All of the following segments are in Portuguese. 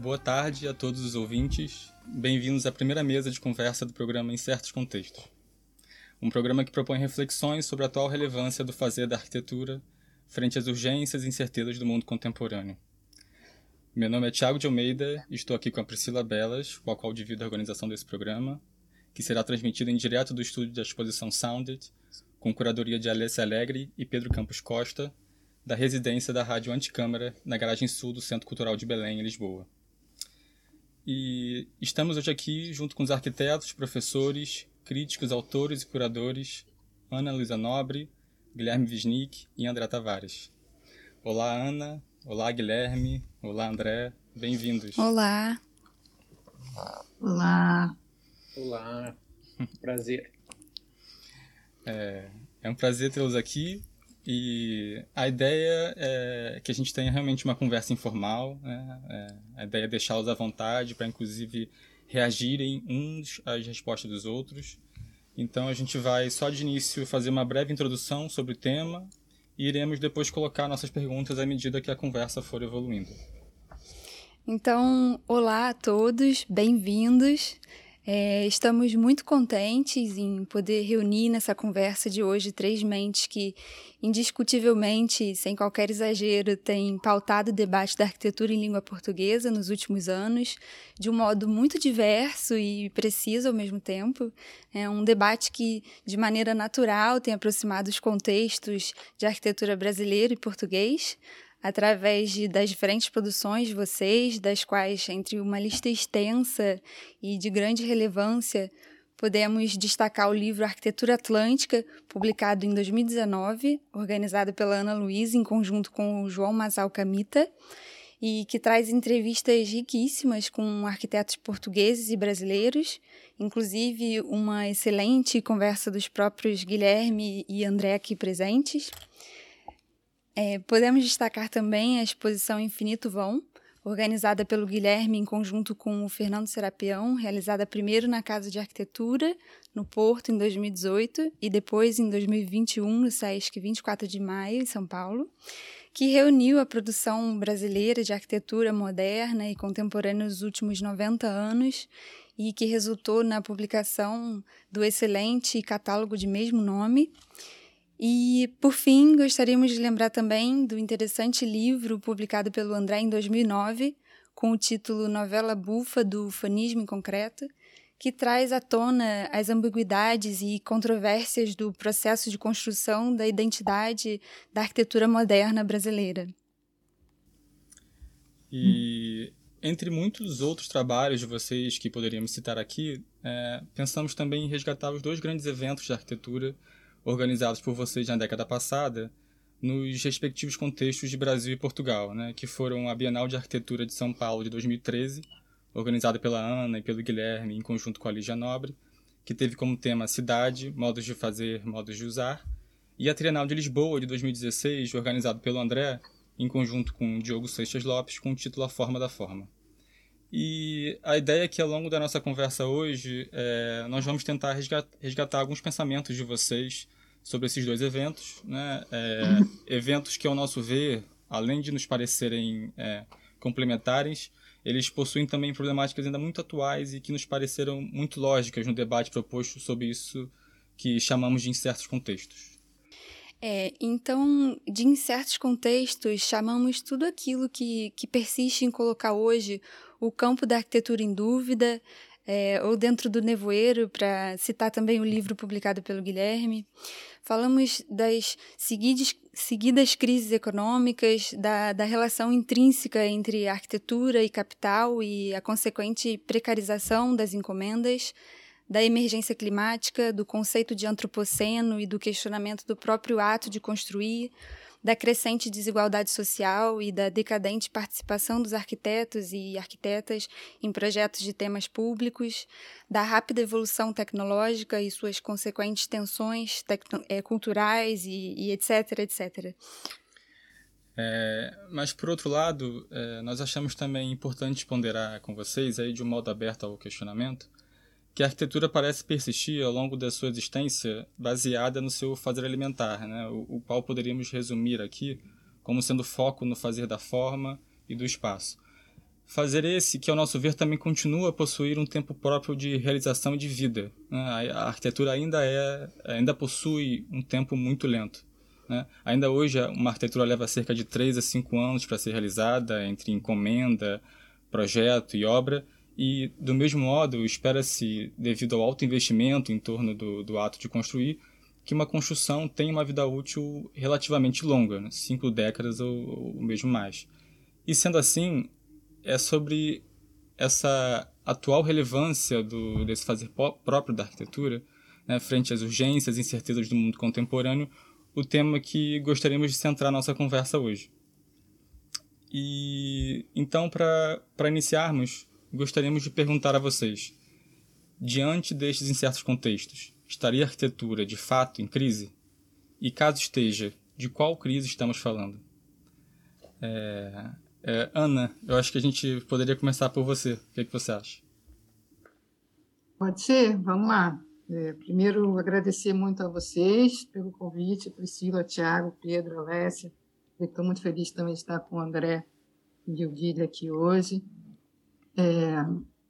Boa tarde a todos os ouvintes. Bem-vindos à primeira mesa de conversa do programa Incertos Contextos. Um programa que propõe reflexões sobre a atual relevância do fazer da arquitetura frente às urgências e incertezas do mundo contemporâneo. Meu nome é Tiago de Almeida e estou aqui com a Priscila Belas, com a qual divido a organização desse programa, que será transmitido em direto do estúdio da exposição Sounded, com curadoria de Alessia Alegre e Pedro Campos Costa, da residência da Rádio Anticâmara, na garagem sul do Centro Cultural de Belém, em Lisboa. E estamos hoje aqui junto com os arquitetos, professores, críticos, autores e curadores Ana Luiza Nobre, Guilherme Wisnik e André Tavares. Olá, Ana. Olá, Guilherme. Olá, André. Bem-vindos. Olá. Olá. Olá. Prazer. É um prazer tê-los aqui. E a ideia é que a gente tenha realmente uma conversa informal, né? A ideia é deixá-los à vontade para, inclusive, reagirem uns às respostas dos outros. Então, a gente vai só de início fazer uma breve introdução sobre o tema e iremos depois colocar nossas perguntas à medida que a conversa for evoluindo. Então, olá a todos, bem-vindos. Estamos muito contentes em poder reunir nessa conversa de hoje três mentes que, indiscutivelmente, sem qualquer exagero, têm pautado o debate da arquitetura em língua portuguesa nos últimos anos, de um modo muito diverso e preciso ao mesmo tempo. É um debate que, de maneira natural, tem aproximado os contextos de arquitetura brasileira e português, através das diferentes produções de vocês, das quais, entre uma lista extensa e de grande relevância, podemos destacar o livro Arquitetura Atlântica, publicado em 2019, organizado pela Ana Luiza em conjunto com o João Mazal Camita, e que traz entrevistas riquíssimas com arquitetos portugueses e brasileiros, inclusive uma excelente conversa dos próprios Guilherme e André aqui presentes. Podemos destacar também a exposição Infinito Vão, organizada pelo Guilherme em conjunto com o Fernando Serapião, realizada primeiro na Casa de Arquitetura, no Porto, em 2018, e depois em 2021, no Sesc 24 de Maio, em São Paulo, que reuniu a produção brasileira de arquitetura moderna e contemporânea nos últimos 90 anos e que resultou na publicação do excelente catálogo de mesmo nome. E, por fim, gostaríamos de lembrar também do interessante livro publicado pelo André em 2009, com o título Novela Bufa do Ufanismo em Concreto, que traz à tona as ambiguidades e controvérsias do processo de construção da identidade da arquitetura moderna brasileira. E, entre muitos outros trabalhos de vocês que poderíamos citar aqui, pensamos também em resgatar os dois grandes eventos de arquitetura organizados por vocês na década passada, nos respectivos contextos de Brasil e Portugal, né, que foram a Bienal de Arquitetura de São Paulo de 2013, organizada pela Ana e pelo Guilherme em conjunto com a Lígia Nobre, que teve como tema Cidade, Modos de Fazer, Modos de Usar, e a Trienal de Lisboa de 2016, organizada pelo André, em conjunto com Diogo Seixas Lopes, com o título A Forma da Forma. E a ideia é que, ao longo da nossa conversa hoje, nós vamos tentar resgatar alguns pensamentos de vocês sobre esses dois eventos, né? Eventos que, ao nosso ver, além de nos parecerem complementares, eles possuem também problemáticas ainda muito atuais e que nos pareceram muito lógicas no debate proposto sobre isso que chamamos de incertos contextos. Então, de incertos contextos, chamamos tudo aquilo que persiste em colocar hoje o campo da arquitetura em dúvida, ou Dentro do Nevoeiro, para citar também o livro publicado pelo Guilherme. Falamos das seguidas crises econômicas, da relação intrínseca entre arquitetura e capital e a consequente precarização das encomendas, da emergência climática, do conceito de antropoceno e do questionamento do próprio ato de construir, da crescente desigualdade social e da decadente participação dos arquitetos e arquitetas em projetos de temas públicos, da rápida evolução tecnológica e suas consequentes tensões culturais e etc., etc. Mas, por outro lado, nós achamos também importante ponderar com vocês, aí, de um modo aberto ao questionamento, que a arquitetura parece persistir ao longo da sua existência baseada no seu fazer alimentar, né? O qual poderíamos resumir aqui como sendo foco no fazer da forma e do espaço. Fazer esse, que ao nosso ver também continua a possuir um tempo próprio de realização e de vida. A arquitetura ainda possui um tempo muito lento. Ainda hoje, uma arquitetura leva cerca de 3 a 5 anos para ser realizada, entre encomenda, projeto e obra, e, do mesmo modo, espera-se, devido ao alto investimento em torno do ato de construir, que uma construção tenha uma vida útil relativamente longa, 5 décadas ou mesmo mais. E, sendo assim, é sobre essa atual relevância desse fazer próprio da arquitetura, né, frente às urgências e incertezas do mundo contemporâneo, o tema que gostaríamos de centrar nossa conversa hoje. E então, para iniciarmos, gostaríamos de perguntar a vocês, diante destes incertos contextos, estaria a arquitetura, de fato, em crise? E caso esteja, de qual crise estamos falando? Ana, eu acho que a gente poderia começar por você. O que é que você acha? Pode ser? Vamos lá. Primeiro, agradecer muito a vocês pelo convite, Priscila, Tiago, Pedro, Alessia. Estou muito feliz também de estar com o André e o Guilherme aqui hoje.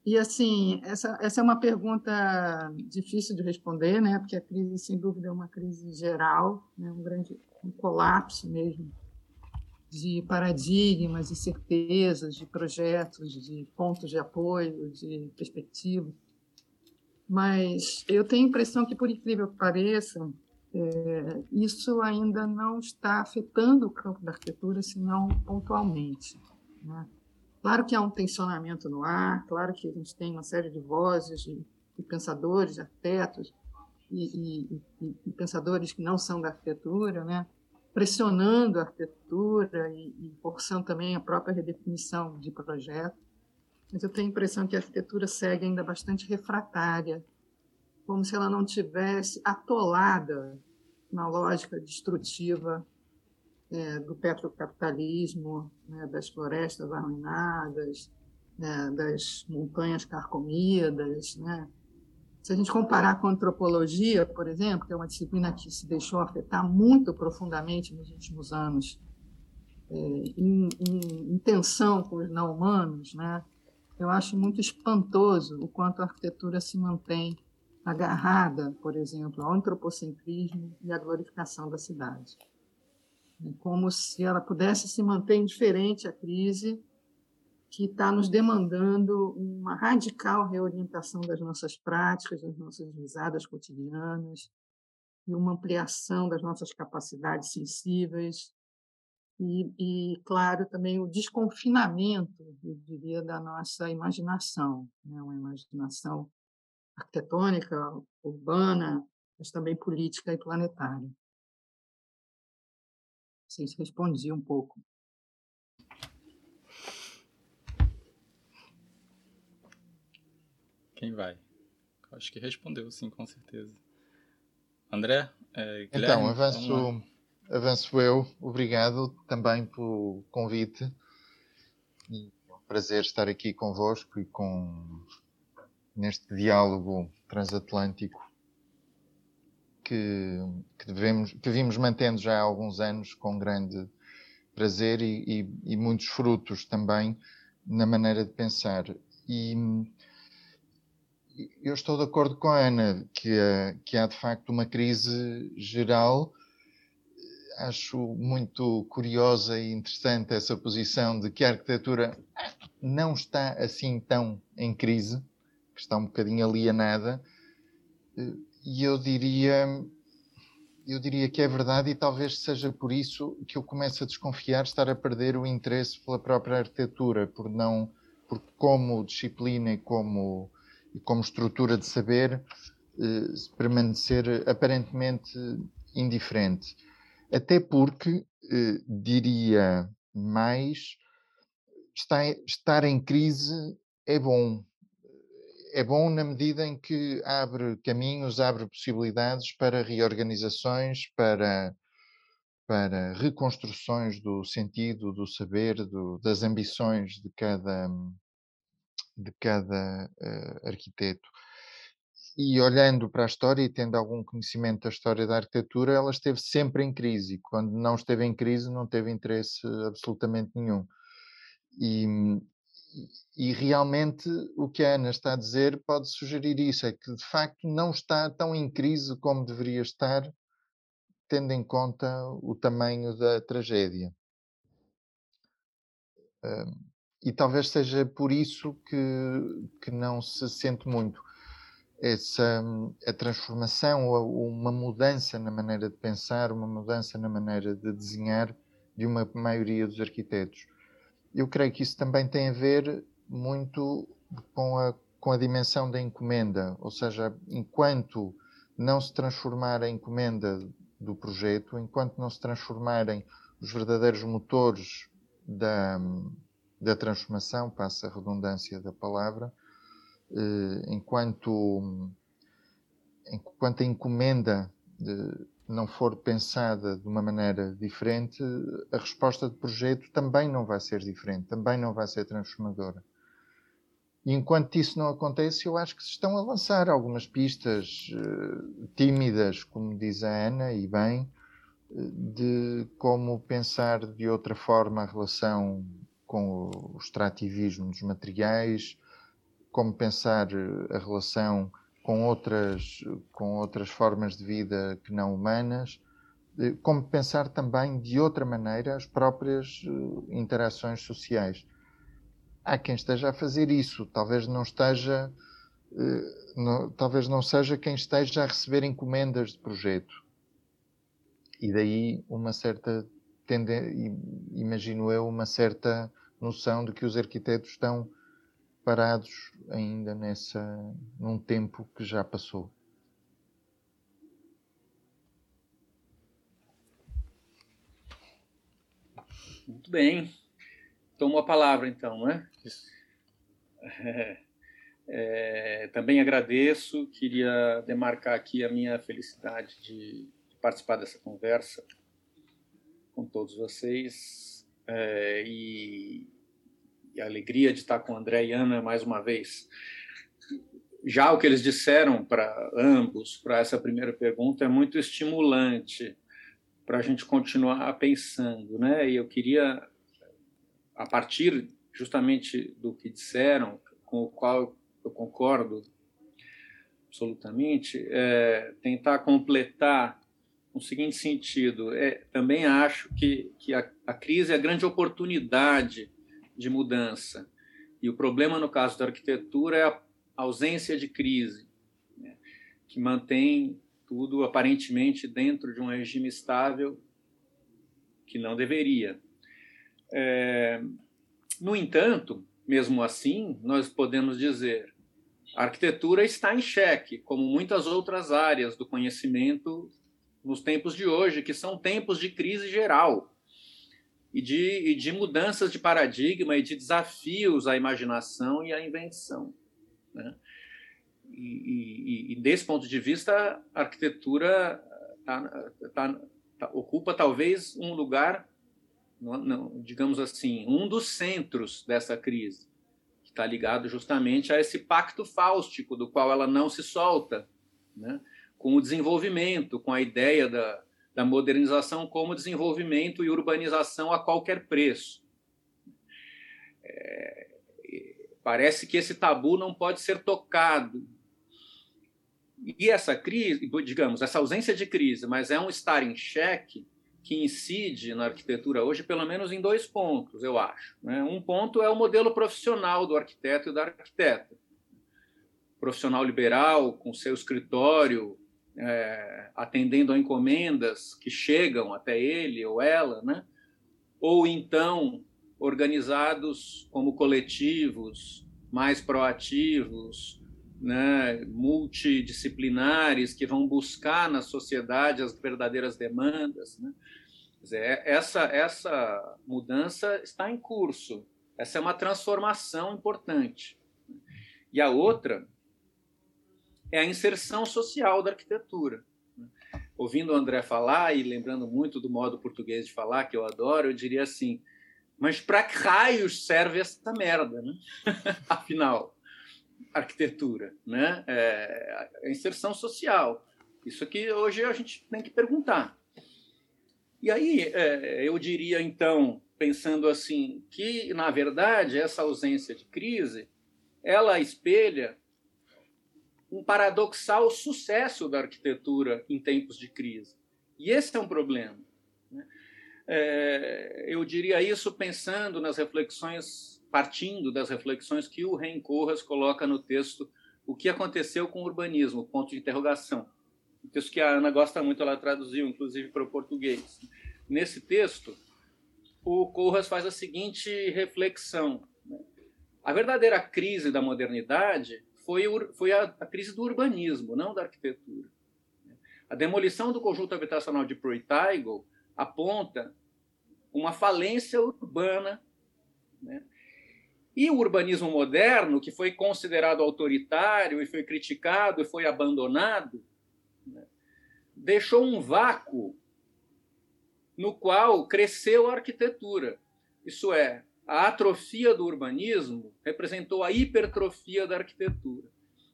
Essa é uma pergunta difícil de responder, né? Porque a crise, sem dúvida, é uma crise geral, né? Um colapso mesmo de paradigmas, de certezas, de projetos, de pontos de apoio, de perspectivas. Mas eu tenho a impressão que, por incrível que pareça, isso ainda não está afetando o campo da arquitetura, senão pontualmente, né? Claro que há um tensionamento no ar, claro que a gente tem uma série de vozes, de pensadores, de arquitetos, e pensadores que não são da arquitetura, né? Pressionando a arquitetura e forçando também a própria redefinição de projetos. Mas eu tenho a impressão que a arquitetura segue ainda bastante refratária, como se ela não tivesse atolada na lógica destrutiva do petrocapitalismo, né, das florestas arruinadas, né, das montanhas carcomidas, né? Se a gente comparar com a antropologia, por exemplo, que é uma disciplina que se deixou afetar muito profundamente nos últimos anos, em tensão com os não-humanos, né? Eu acho muito espantoso o quanto a arquitetura se mantém agarrada, por exemplo, ao antropocentrismo e à glorificação da cidade. É como se ela pudesse se manter indiferente à crise que está nos demandando uma radical reorientação das nossas práticas, das nossas visadas cotidianas, e uma ampliação das nossas capacidades sensíveis e claro, também o desconfinamento, eu diria, da nossa imaginação, né? Uma imaginação arquitetônica, urbana, mas também política e planetária. Vocês respondiam um pouco. Quem vai? Acho que respondeu, sim, com certeza. André? Guilherme, então, avanço eu. Obrigado também pelo convite. E é um prazer estar aqui convosco e neste diálogo transatlântico que vimos mantendo já há alguns anos com grande prazer e muitos frutos também na maneira de pensar. E eu estou de acordo com a Ana, que há de facto uma crise geral. Acho muito curiosa e interessante essa posição de que a arquitetura não está assim tão em crise, que está um bocadinho alienada. E eu diria que é verdade, e talvez seja por isso que eu começo a desconfiar, estar a perder o interesse pela própria arquitetura, porque como disciplina e como estrutura de saber, permanecer aparentemente indiferente. Até porque, diria mais, estar em crise é bom. É bom na medida em que abre caminhos, abre possibilidades para reorganizações, para reconstruções do sentido, do saber, das ambições de cada arquiteto. E olhando para a história e tendo algum conhecimento da história da arquitetura, ela esteve sempre em crise. Quando não esteve em crise, não teve interesse absolutamente nenhum. E E realmente o que a Ana está a dizer pode sugerir isso, é que de facto não está tão em crise como deveria estar, tendo em conta o tamanho da tragédia. E talvez seja por isso que não se sente muito a transformação, ou uma mudança na maneira de pensar, uma mudança na maneira de desenhar de uma maioria dos arquitetos. Eu creio que isso também tem a ver muito com a dimensão da encomenda, ou seja, enquanto não se transformar a encomenda do projeto, enquanto não se transformarem os verdadeiros motores da transformação, passa a redundância da palavra, enquanto a encomenda não for pensada de uma maneira diferente, a resposta de projeto também não vai ser diferente, também não vai ser transformadora. E enquanto isso não acontece, eu acho que se estão a lançar algumas pistas tímidas, como diz a Ana, e bem, de como pensar de outra forma a relação com o extrativismo dos materiais, como pensar a relação com outras formas de vida que não humanas, como pensar também de outra maneira as próprias interações sociais. Há quem esteja a fazer isso, talvez não seja quem esteja a receber encomendas de projeto. E daí uma certa imagino eu, uma certa noção de que os arquitetos estão parados ainda num tempo que já passou. Muito bem. Tomou a palavra, então, não é? Também agradeço, queria demarcar aqui a minha felicidade de participar dessa conversa com todos vocês e a alegria de estar com André e Ana mais uma vez. Já o que eles disseram para ambos, para essa primeira pergunta, é muito estimulante para a gente continuar pensando, né? E eu queria, a partir justamente do que disseram, com o qual eu concordo absolutamente, tentar completar no seguinte sentido. Também acho que a crise é a grande oportunidade de mudança. E o problema, no caso da arquitetura, é a ausência de crise, né, que mantém tudo aparentemente dentro de um regime estável que não deveria. No entanto, mesmo assim, nós podemos dizer a arquitetura está em xeque, como muitas outras áreas do conhecimento nos tempos de hoje, que são tempos de crise geral e de mudanças de paradigma e de desafios à imaginação e à invenção, né? E desse ponto de vista, a arquitetura ocupa talvez um lugar, não, digamos assim, um dos centros dessa crise, que está ligado justamente a esse pacto fáustico, do qual ela não se solta, né? Com o desenvolvimento, com a ideia da modernização como desenvolvimento e urbanização a qualquer preço. Parece que esse tabu não pode ser tocado. E essa crise, digamos, essa ausência de crise, mas é um estar em xeque, que incide na arquitetura hoje, pelo menos em dois pontos, eu acho, né? Um ponto é o modelo profissional do arquiteto e da arquiteta. Profissional liberal, com seu escritório, atendendo a encomendas que chegam até ele ou ela, né? Ou então organizados como coletivos, mais proativos, né? Multidisciplinares, que vão buscar na sociedade as verdadeiras demandas, né? Quer dizer, essa mudança está em curso, essa é uma transformação importante. E a outra é a inserção social da arquitetura. Ouvindo o André falar e lembrando muito do modo português de falar, que eu adoro, eu diria assim, mas para que raios serve essa merda, né? Afinal, arquitetura, né? A inserção social. Isso aqui hoje a gente tem que perguntar. E aí eu diria, então, pensando assim, que, na verdade, essa ausência de crise, ela espelha um paradoxal sucesso da arquitetura em tempos de crise. E esse é um problema. Eu diria isso pensando nas reflexões, partindo das reflexões que o Ren Corras coloca no texto O que aconteceu com o urbanismo, ponto de interrogação. Um texto que a Ana gosta muito, ela traduziu, inclusive, para o português. Nesse texto, o Corras faz a seguinte reflexão. A verdadeira crise da modernidade foi a crise do urbanismo, não da arquitetura. A demolição do conjunto habitacional de Pruitaigo aponta uma falência urbana, né? E o urbanismo moderno, que foi considerado autoritário e foi criticado e foi abandonado, né? Deixou um vácuo no qual cresceu a arquitetura. Isso é, a atrofia do urbanismo representou a hipertrofia da arquitetura.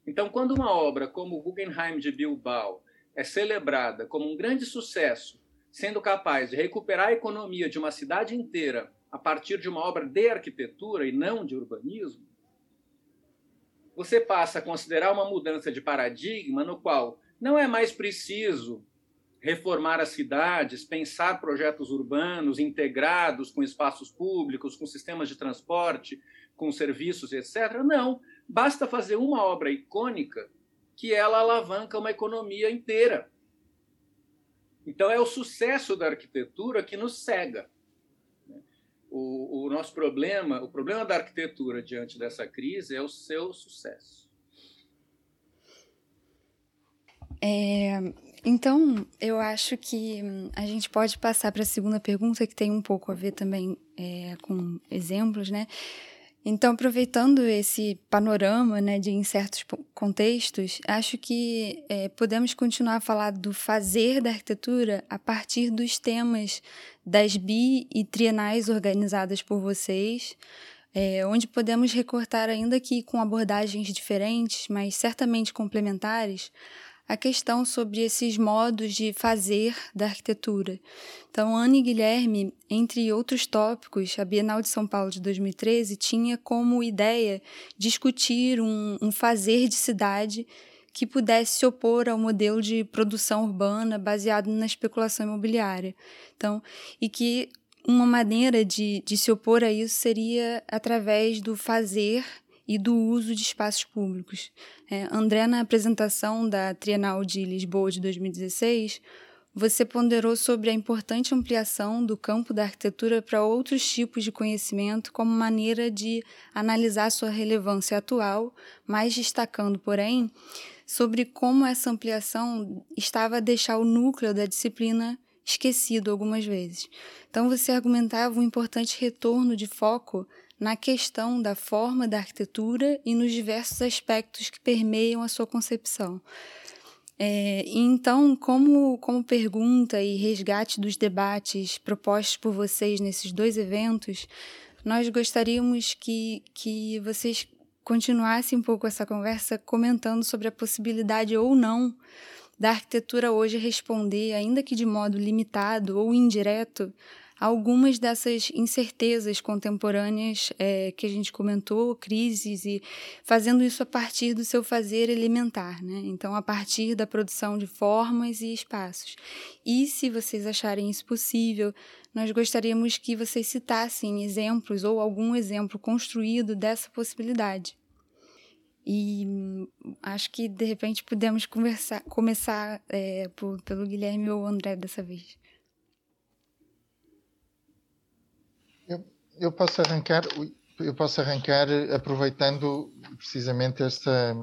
Então, quando uma obra como o Guggenheim de Bilbao é celebrada como um grande sucesso, sendo capaz de recuperar a economia de uma cidade inteira a partir de uma obra de arquitetura e não de urbanismo, você passa a considerar uma mudança de paradigma no qual não é mais preciso reformar as cidades, pensar projetos urbanos integrados com espaços públicos, com sistemas de transporte, com serviços, etc. Não, basta fazer uma obra icônica que ela alavanca uma economia inteira. Então, é o sucesso da arquitetura que nos cega. O nosso problema, o problema da arquitetura diante dessa crise é o seu sucesso. Então, eu acho que a gente pode passar para a segunda pergunta, que tem um pouco a ver também com exemplos, né? Então, aproveitando esse panorama, né, de incertos contextos, acho que podemos continuar a falar do fazer da arquitetura a partir dos temas das bi e trienais organizadas por vocês, onde podemos recortar, ainda que com abordagens diferentes, mas certamente complementares, a questão sobre esses modos de fazer da arquitetura. Então, Ana e Guilherme, entre outros tópicos, a Bienal de São Paulo de 2013 tinha como ideia discutir um fazer de cidade que pudesse se opor ao modelo de produção urbana baseado na especulação imobiliária. Então, e que uma maneira de se opor a isso seria através do fazer e do uso de espaços públicos. André, na apresentação da Trienal de Lisboa de 2016, você ponderou sobre a importante ampliação do campo da arquitetura para outros tipos de conhecimento como maneira de analisar sua relevância atual, mas destacando, porém, sobre como essa ampliação estava a deixar o núcleo da disciplina esquecido algumas vezes. Então, você argumentava um importante retorno de foco na questão da forma da arquitetura e nos diversos aspectos que permeiam a sua concepção. Então, como pergunta e resgate dos debates propostos por vocês nesses dois eventos, nós gostaríamos que vocês continuassem um pouco essa conversa comentando sobre a possibilidade ou não da arquitetura hoje responder, ainda que de modo limitado ou indireto, algumas dessas incertezas contemporâneas que a gente comentou, crises, e fazendo isso a partir do seu fazer elementar, né? Então, a partir da produção de formas e espaços. E, se vocês acharem isso possível, nós gostaríamos que vocês citassem exemplos ou algum exemplo construído dessa possibilidade. E acho que, de repente, podemos começar pelo Guilherme ou André dessa vez. Eu posso arrancar aproveitando precisamente essa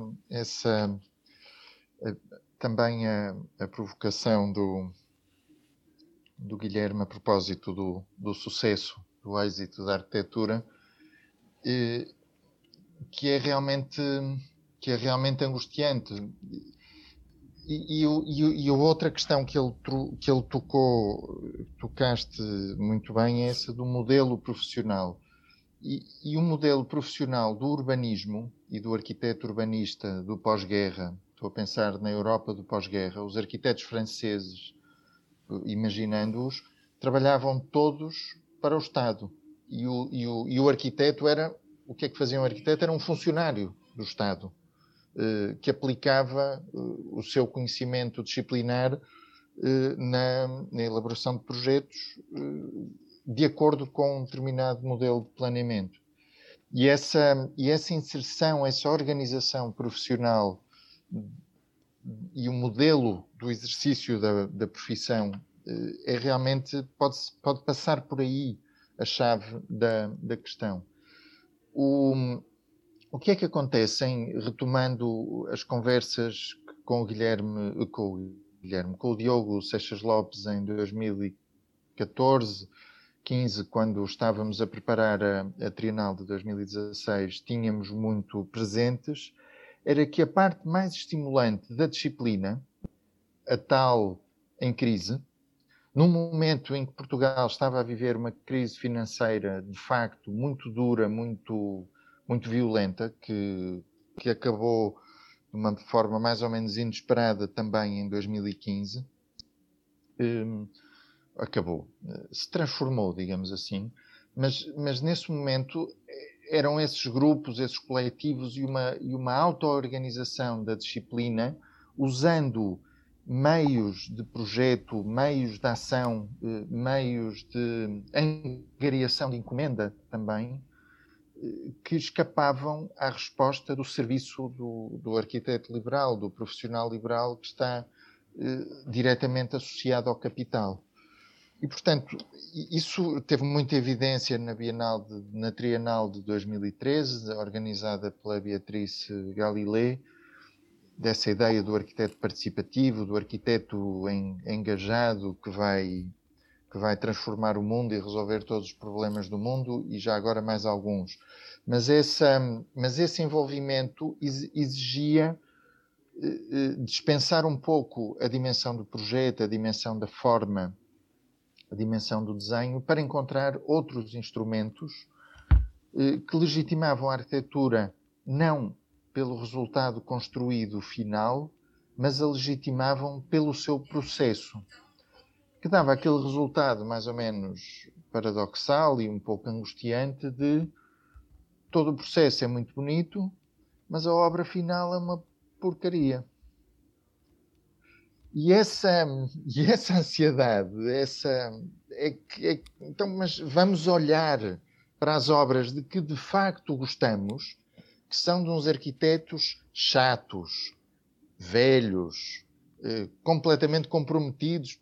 também a provocação do Guilherme a propósito do sucesso, do êxito da arquitetura, que é realmente angustiante. E a outra questão que ele tocaste muito bem é essa do modelo profissional. E o modelo profissional do urbanismo e do arquiteto urbanista do pós-guerra, estou a pensar na Europa do pós-guerra, os arquitetos franceses, imaginando-os, trabalhavam todos para o Estado. e o arquiteto era... O que é que fazia um arquiteto? Era um funcionário do Estado, que aplicava o seu conhecimento disciplinar na elaboração de projetos de acordo com um determinado modelo de planeamento. E essa inserção, essa organização profissional e o modelo do exercício da profissão é realmente, pode passar por aí a chave da questão. O que é que acontece, retomando as conversas com o Diogo Seixas Lopes em 2014, 15, quando estávamos a preparar a Trienal de 2016, tínhamos muito presentes, era que a parte mais estimulante da disciplina, a tal em crise, num momento em que Portugal estava a viver uma crise financeira, de facto, muito dura, muito violenta, que acabou de uma forma mais ou menos inesperada também em 2015, se transformou, digamos assim, mas nesse momento eram esses grupos, esses coletivos e uma auto-organização da disciplina, usando meios de projeto, meios de ação, meios de angariação de encomenda também, que escapavam à resposta do serviço do arquiteto liberal, do profissional liberal que está diretamente associado ao capital. E, portanto, isso teve muita evidência na Trienal de 2013, organizada pela Beatriz Galilei, dessa ideia do arquiteto participativo, do arquiteto engajado que vai transformar o mundo e resolver todos os problemas do mundo, e já agora mais alguns. Mas esse envolvimento exigia dispensar um pouco a dimensão do projeto, a dimensão da forma, a dimensão do desenho, para encontrar outros instrumentos que legitimavam a arquitetura não pelo resultado construído final, mas a legitimavam pelo seu processo, que dava aquele resultado mais ou menos paradoxal e um pouco angustiante de todo o processo é muito bonito, mas a obra final é uma porcaria. E essa ansiedade, então, mas vamos olhar para as obras de que de facto gostamos, que são de uns arquitetos chatos, velhos, completamente comprometidos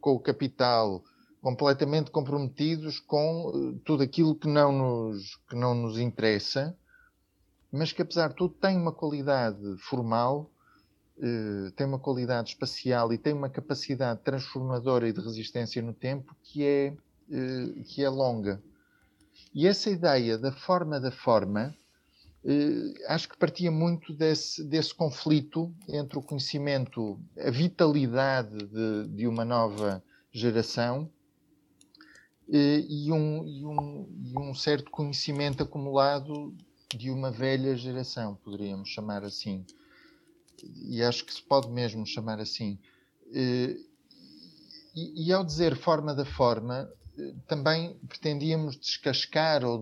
com o capital, completamente comprometidos com tudo aquilo que não nos interessa, mas que, apesar de tudo, tem uma qualidade formal, tem uma qualidade espacial e tem uma capacidade transformadora e de resistência no tempo que é longa. E essa ideia da forma, acho que partia muito desse conflito entre o conhecimento, a vitalidade de uma nova geração e um certo conhecimento acumulado de uma velha geração, poderíamos chamar assim. E acho que se pode mesmo chamar assim. E ao dizer forma da forma, também pretendíamos descascar ou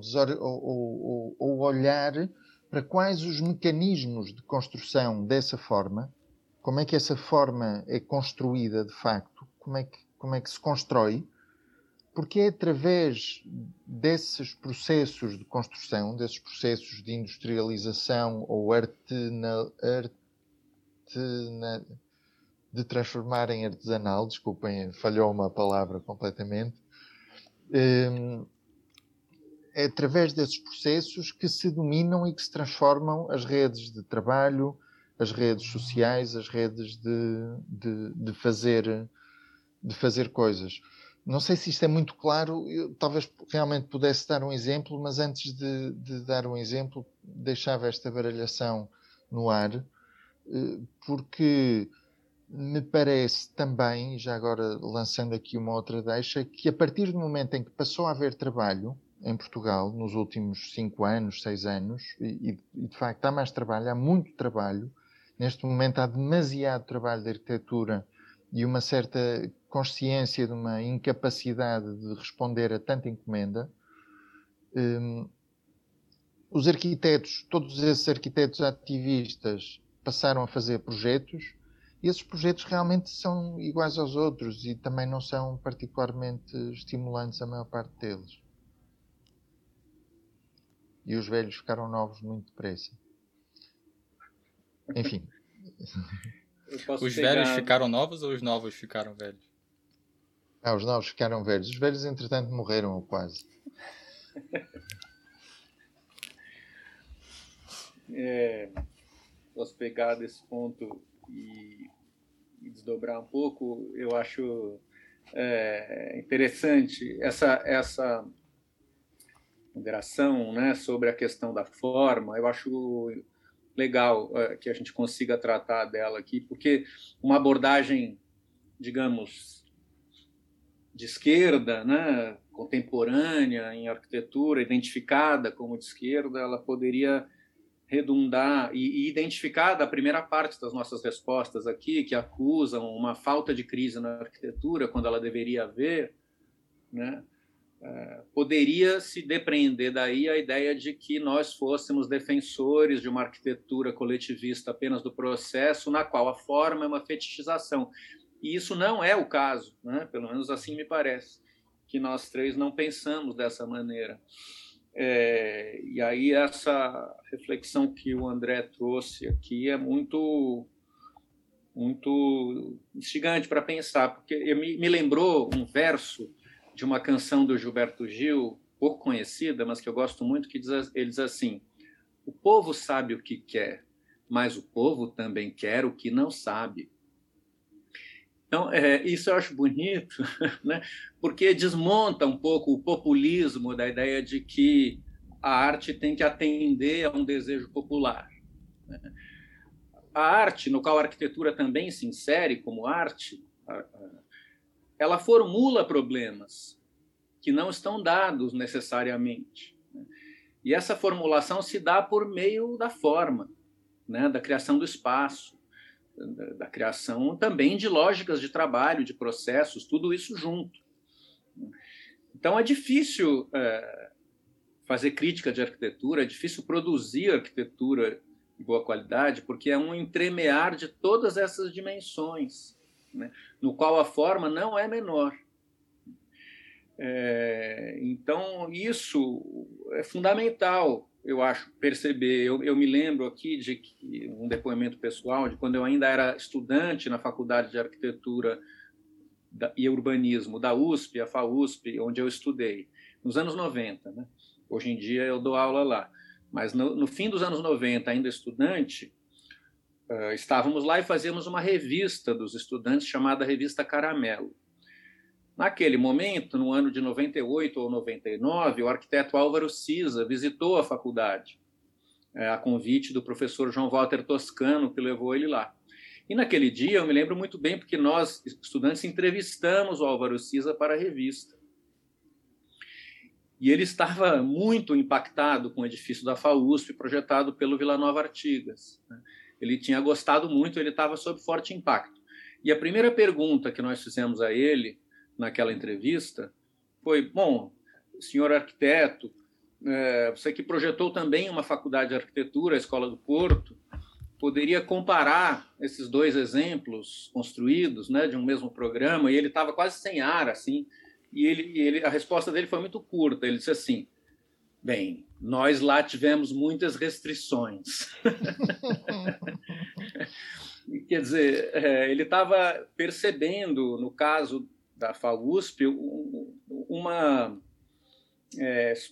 olhar para quais os mecanismos de construção dessa forma, como é que essa forma é construída de facto, como é que se constrói, porque é através desses processos de construção, desses processos de industrialização ou de transformar em artesanal, desculpem, falhou uma palavra completamente, é através desses processos que se dominam e que se transformam as redes de trabalho, as redes sociais, as redes de fazer coisas. Não sei se isto é muito claro, eu talvez realmente pudesse dar um exemplo, mas antes de dar um exemplo, deixava esta baralhação no ar, porque me parece também, já agora lançando aqui uma outra deixa, que a partir do momento em que passou a haver trabalho em Portugal, nos últimos 5 anos, 6 anos, e de facto há mais trabalho, há muito trabalho, neste momento há demasiado trabalho de arquitetura e uma certa consciência de uma incapacidade de responder a tanta encomenda, Os arquitetos, todos esses arquitetos ativistas passaram a fazer projetos e esses projetos realmente são iguais aos outros e também não são particularmente estimulantes a maior parte deles. E os velhos ficaram novos muito depressa. Enfim. Os velhos ficaram novos ou os novos ficaram velhos? Ah, os novos ficaram velhos. Os velhos, entretanto, morreram ou quase. Posso pegar desse ponto e desdobrar um pouco. Eu acho interessante essa ponderação, né, sobre a questão da forma. Eu acho legal que a gente consiga tratar dela aqui, porque uma abordagem, digamos, de esquerda, né, contemporânea em arquitetura, identificada como de esquerda, ela poderia redundar e identificada a primeira parte das nossas respostas aqui, que acusam uma falta de crise na arquitetura, quando ela deveria haver, né, poderia se depreender daí a ideia de que nós fôssemos defensores de uma arquitetura coletivista apenas do processo, na qual a forma é uma fetichização. E isso não é o caso, né? Pelo menos assim me parece, que nós três não pensamos dessa maneira. E aí essa reflexão que o André trouxe aqui é muito, muito instigante para pensar, porque me lembrou um verso de uma canção do Gilberto Gil, pouco conhecida, mas que eu gosto muito, que diz assim: o povo sabe o que quer, mas o povo também quer o que não sabe. Então, isso eu acho bonito, né? Porque desmonta um pouco o populismo da ideia de que a arte tem que atender a um desejo popular, né? A arte, no qual a arquitetura também se insere como arte, ela formula problemas que não estão dados necessariamente, né? E essa formulação se dá por meio da forma, né? Da criação do espaço, da criação também de lógicas de trabalho, de processos, tudo isso junto. Então é difícil fazer crítica de arquitetura, é difícil produzir arquitetura de boa qualidade, porque é um entremear de todas essas dimensões, né, no qual a forma não é menor. Então, isso é fundamental, eu acho, perceber. Eu me lembro aqui de que, um depoimento pessoal de quando eu ainda era estudante na Faculdade de Arquitetura e Urbanismo da USP, a FAUSP, onde eu estudei, nos anos 90. Né? Hoje em dia eu dou aula lá. Mas no fim dos anos 90, ainda estudante, estávamos lá e fazíamos uma revista dos estudantes chamada Revista Caramelo. Naquele momento, no ano de 98 ou 99, o arquiteto Álvaro Siza visitou a faculdade, a convite do professor João Walter Toscano, que levou ele lá. E naquele dia, eu me lembro muito bem, porque nós, estudantes, entrevistamos o Álvaro Siza para a revista. E ele estava muito impactado com o edifício da FAUSP, projetado pelo Vilanova Artigas, né? Ele tinha gostado muito, ele estava sob forte impacto. E a primeira pergunta que nós fizemos a ele naquela entrevista foi: bom, senhor arquiteto, você que projetou também uma faculdade de arquitetura, a Escola do Porto, poderia comparar esses dois exemplos construídos, né, de um mesmo programa? E ele estava quase sem ar, assim, e a resposta dele foi muito curta. Ele disse assim: bem, nós lá tivemos muitas restrições. Quer dizer, ele estava percebendo, no caso da FAUSP, uma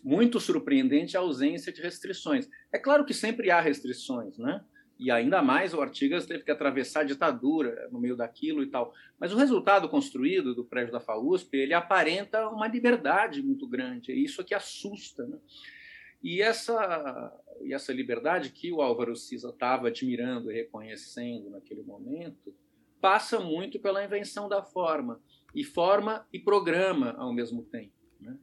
muito surpreendente ausência de restrições. É claro que sempre há restrições, né? E ainda mais o Artigas teve que atravessar a ditadura no meio daquilo e tal. Mas o resultado construído do prédio da FAUSP, ele aparenta uma liberdade muito grande. É isso que assusta, né? E essa liberdade que o Álvaro Siza estava admirando e reconhecendo naquele momento passa muito pela invenção da forma e programa ao mesmo tempo, né?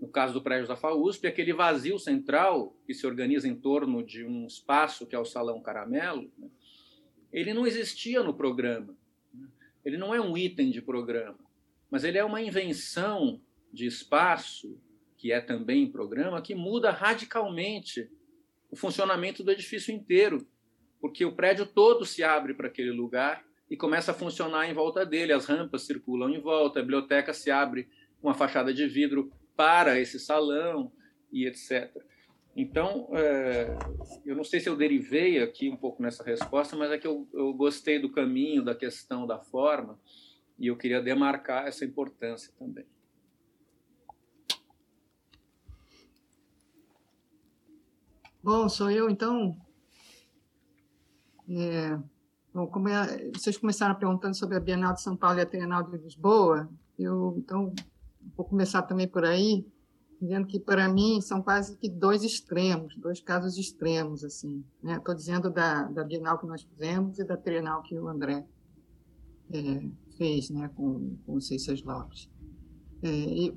No caso do prédio da FAUSP, aquele vazio central que se organiza em torno de um espaço que é o Salão Caramelo, né, ele não existia no programa, né? Ele não é um item de programa, mas ele é uma invenção de espaço que que é também um programa, que muda radicalmente o funcionamento do edifício inteiro, porque o prédio todo se abre para aquele lugar e começa a funcionar em volta dele, as rampas circulam em volta, a biblioteca se abre com a fachada de vidro para esse salão e etc. Então, eu não sei se eu derivei aqui um pouco nessa resposta, mas é que eu gostei do caminho, da questão, da forma, e eu queria demarcar essa importância também. Bom, sou eu, então. Bom, como vocês começaram perguntando sobre a Bienal de São Paulo e a Trienal de Lisboa, eu então vou começar também por aí, dizendo que, para mim, são quase que dois extremos, dois casos extremos, assim, né? Estou dizendo da Bienal que nós fizemos e da Trienal que o André fez, né, com o Seixas Lopes.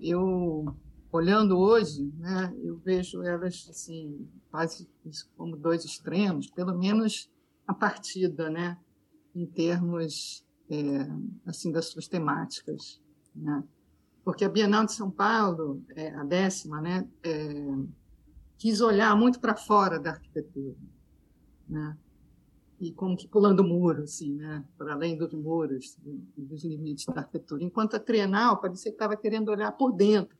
Eu olhando hoje, né, eu vejo elas assim, quase como dois extremos, pelo menos a partida, né, em termos assim, das suas temáticas, né? Porque a Bienal de São Paulo, a 10ª, né, quis olhar muito para fora da arquitetura, né? E como que pulando o muro, assim, né, para além dos muros, dos limites da arquitetura. Enquanto a Trienal parecia que estava querendo olhar por dentro,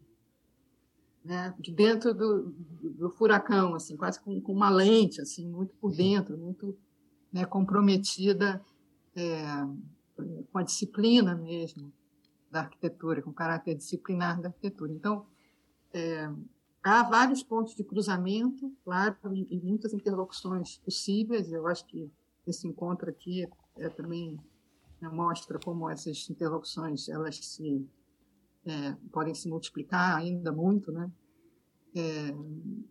né, de dentro do furacão, assim, quase com uma lente, assim, muito por dentro, muito, né, comprometida com a disciplina mesmo da arquitetura, com o caráter disciplinar da arquitetura. Então, há vários pontos de cruzamento, claro, e muitas interlocuções possíveis. Eu acho que esse encontro aqui também, né, mostra como essas interlocuções elas se podem se multiplicar ainda muito, né?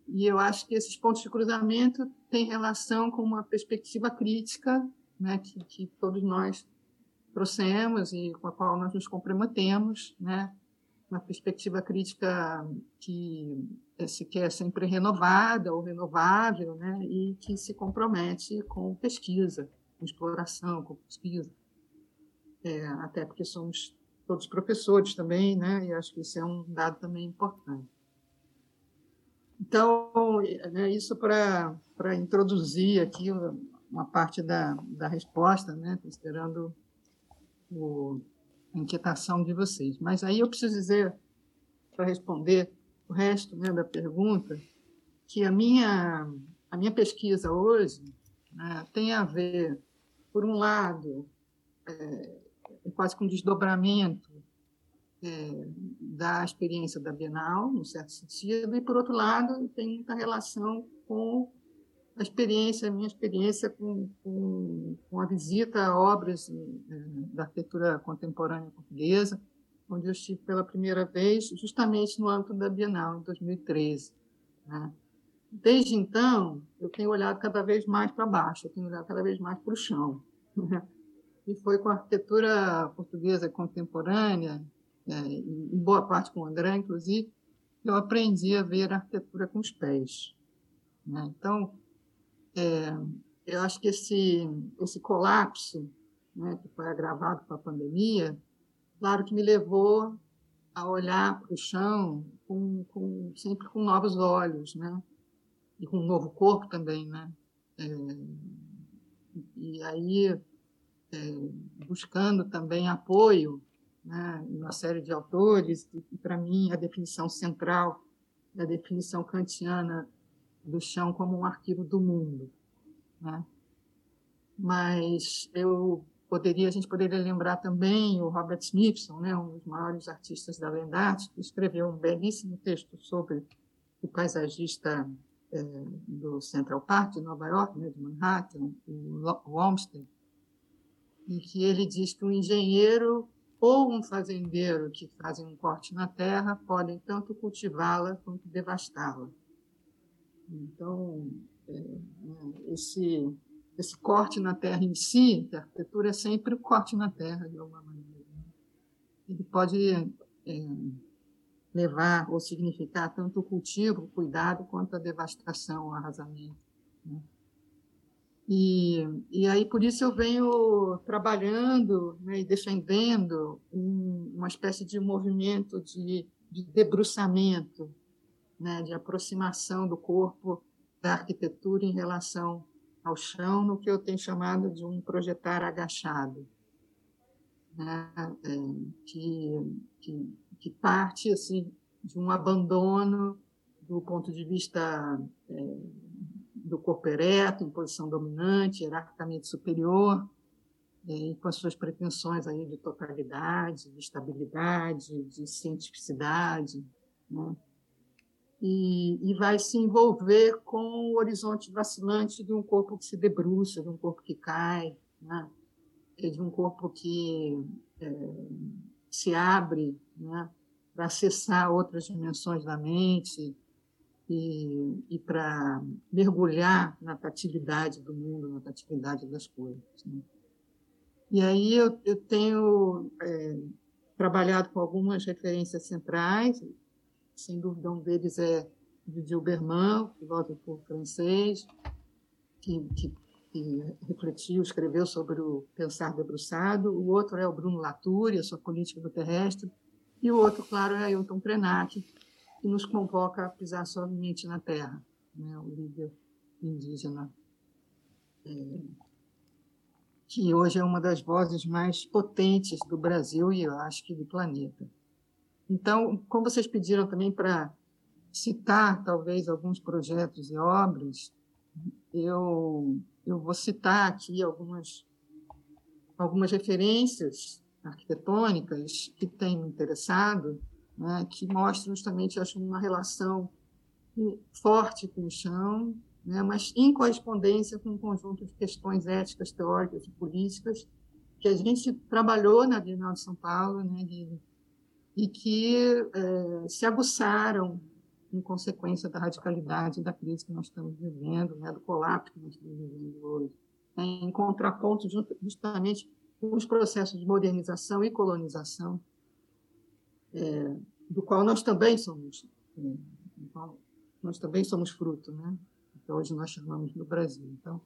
E eu acho que esses pontos de cruzamento têm relação com uma perspectiva crítica, né, que todos nós trouxemos e com a qual nós nos comprometemos, né? Uma perspectiva crítica que se quer sempre renovada ou renovável, né? E que se compromete com pesquisa, com exploração, com pesquisa. Até porque somos todos professores também, né? E acho que isso é um dado também importante. Então, né, isso para introduzir aqui uma parte da resposta, né? Considerando a inquietação de vocês. Mas aí eu preciso dizer, para responder o resto, né, da pergunta, que a minha pesquisa hoje, né, tem a ver, por um lado, quase com um desdobramento da experiência da Bienal, num certo sentido, e, por outro lado, tem muita relação com a minha experiência com a visita a obras da arquitetura contemporânea portuguesa, onde eu estive pela primeira vez, justamente no âmbito da Bienal, em 2013. Né? Desde então, eu tenho olhado cada vez mais para baixo, eu tenho olhado cada vez mais para o chão. Né? E foi com a arquitetura portuguesa contemporânea, em boa parte com o André, inclusive, que eu aprendi a ver a arquitetura com os pés. Né? Então, eu acho que esse colapso, né, que foi agravado com a pandemia, claro que me levou a olhar para o chão sempre com novos olhos, né, e com um novo corpo também, né, e aí buscando também apoio, né, em uma série de autores, e para mim a definição central da definição kantiana do chão como um arquivo do mundo, né? Mas a gente poderia lembrar também o Robert Smithson, né, um dos maiores artistas da Land Art, que escreveu um belíssimo texto sobre o paisagista do Central Park de Nova York, né, de Manhattan, o Olmsted, em que ele diz que um engenheiro ou um fazendeiro que fazem um corte na terra podem tanto cultivá-la quanto devastá-la. Então, esse corte na terra em si, a arquitetura é sempre o corte na terra, de alguma maneira. Ele pode levar ou significar tanto o cultivo, o cuidado, quanto a devastação, o arrasamento. Né? E aí, por isso, eu venho trabalhando, né, e defendendo uma espécie de movimento de debruçamento né, de aproximação do corpo da arquitetura em relação ao chão, no que eu tenho chamado de um projetar agachado, né, que parte assim, de um abandono do ponto de vista do corpo ereto, em posição dominante, hierarquicamente superior, e com as suas pretensões aí de totalidade, de estabilidade, de cientificidade, né? E vai se envolver com o horizonte vacilante de um corpo que se debruça, de um corpo que cai, né? De um corpo que se abre, né? Para acessar outras dimensões da mente e para mergulhar na tatividade do mundo, na tatividade das coisas, né? E aí eu tenho trabalhado com algumas referências centrais, sem dúvida um deles é de Gilberman, filósofo francês, que refletiu, escreveu sobre o pensar debruçado, o outro é o Bruno Latour e a sua política do terrestre, e o outro, claro, é Ailton Krenak, que nos convoca a pisar suavemente na terra, né? O líder indígena que hoje é uma das vozes mais potentes do Brasil e eu acho que do planeta. Então, como vocês pediram também para citar, talvez, alguns projetos e obras, eu vou citar aqui algumas referências arquitetônicas que têm me interessado, né, que mostram justamente, acho, uma relação forte com o chão, né, mas em correspondência com um conjunto de questões éticas, teóricas e políticas que a gente trabalhou na Bienal de São Paulo, né, e que se aguçaram em consequência da radicalidade da crise que nós estamos vivendo, né, do colapso que nós estamos vivendo hoje, né, em contraponto justamente com os processos de modernização e colonização, do qual nós também somos, fruto, né? Hoje nós chamamos no Brasil. Então,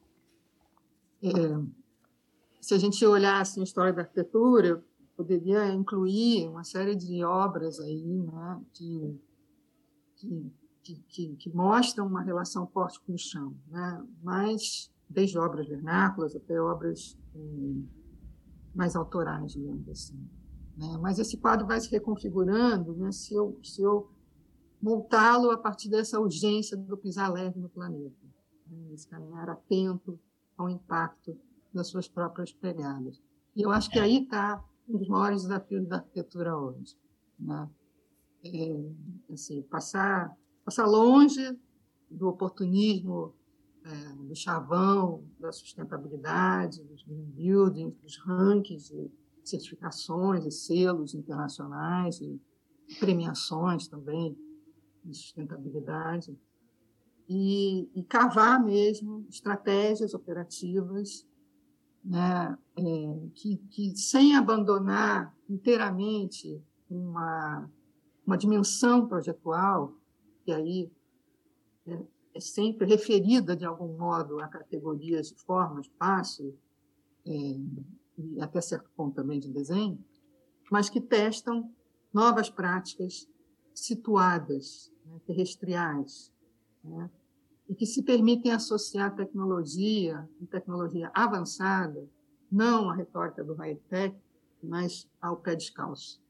se a gente olhar assim, a história da arquitetura, eu poderia incluir uma série de obras aí, né, que mostram uma relação forte com o chão, né? Mas desde obras vernáculas até obras mais autorais, digamos assim, né? Mas esse quadro vai se reconfigurando, né, se eu montá-lo a partir dessa urgência do pisar leve no planeta, né? Esse caminhar atento ao impacto das suas próprias pegadas. E eu acho que aí está um dos maiores desafios da arquitetura hoje, né? Assim, passar longe do oportunismo, do chavão, da sustentabilidade, dos green buildings, dos rankings, de certificações e selos internacionais, e premiações também, de sustentabilidade, e cavar mesmo estratégias operativas, né, que sem abandonar inteiramente uma dimensão projetual, que aí é sempre referida de algum modo a categorias de forma, espaço, e até certo ponto também de desenho, mas que testam novas práticas situadas, né, terrestriais, né, e que se permitem associar tecnologia, e tecnologia avançada, não à retórica do high-tech, mas ao pé descalço,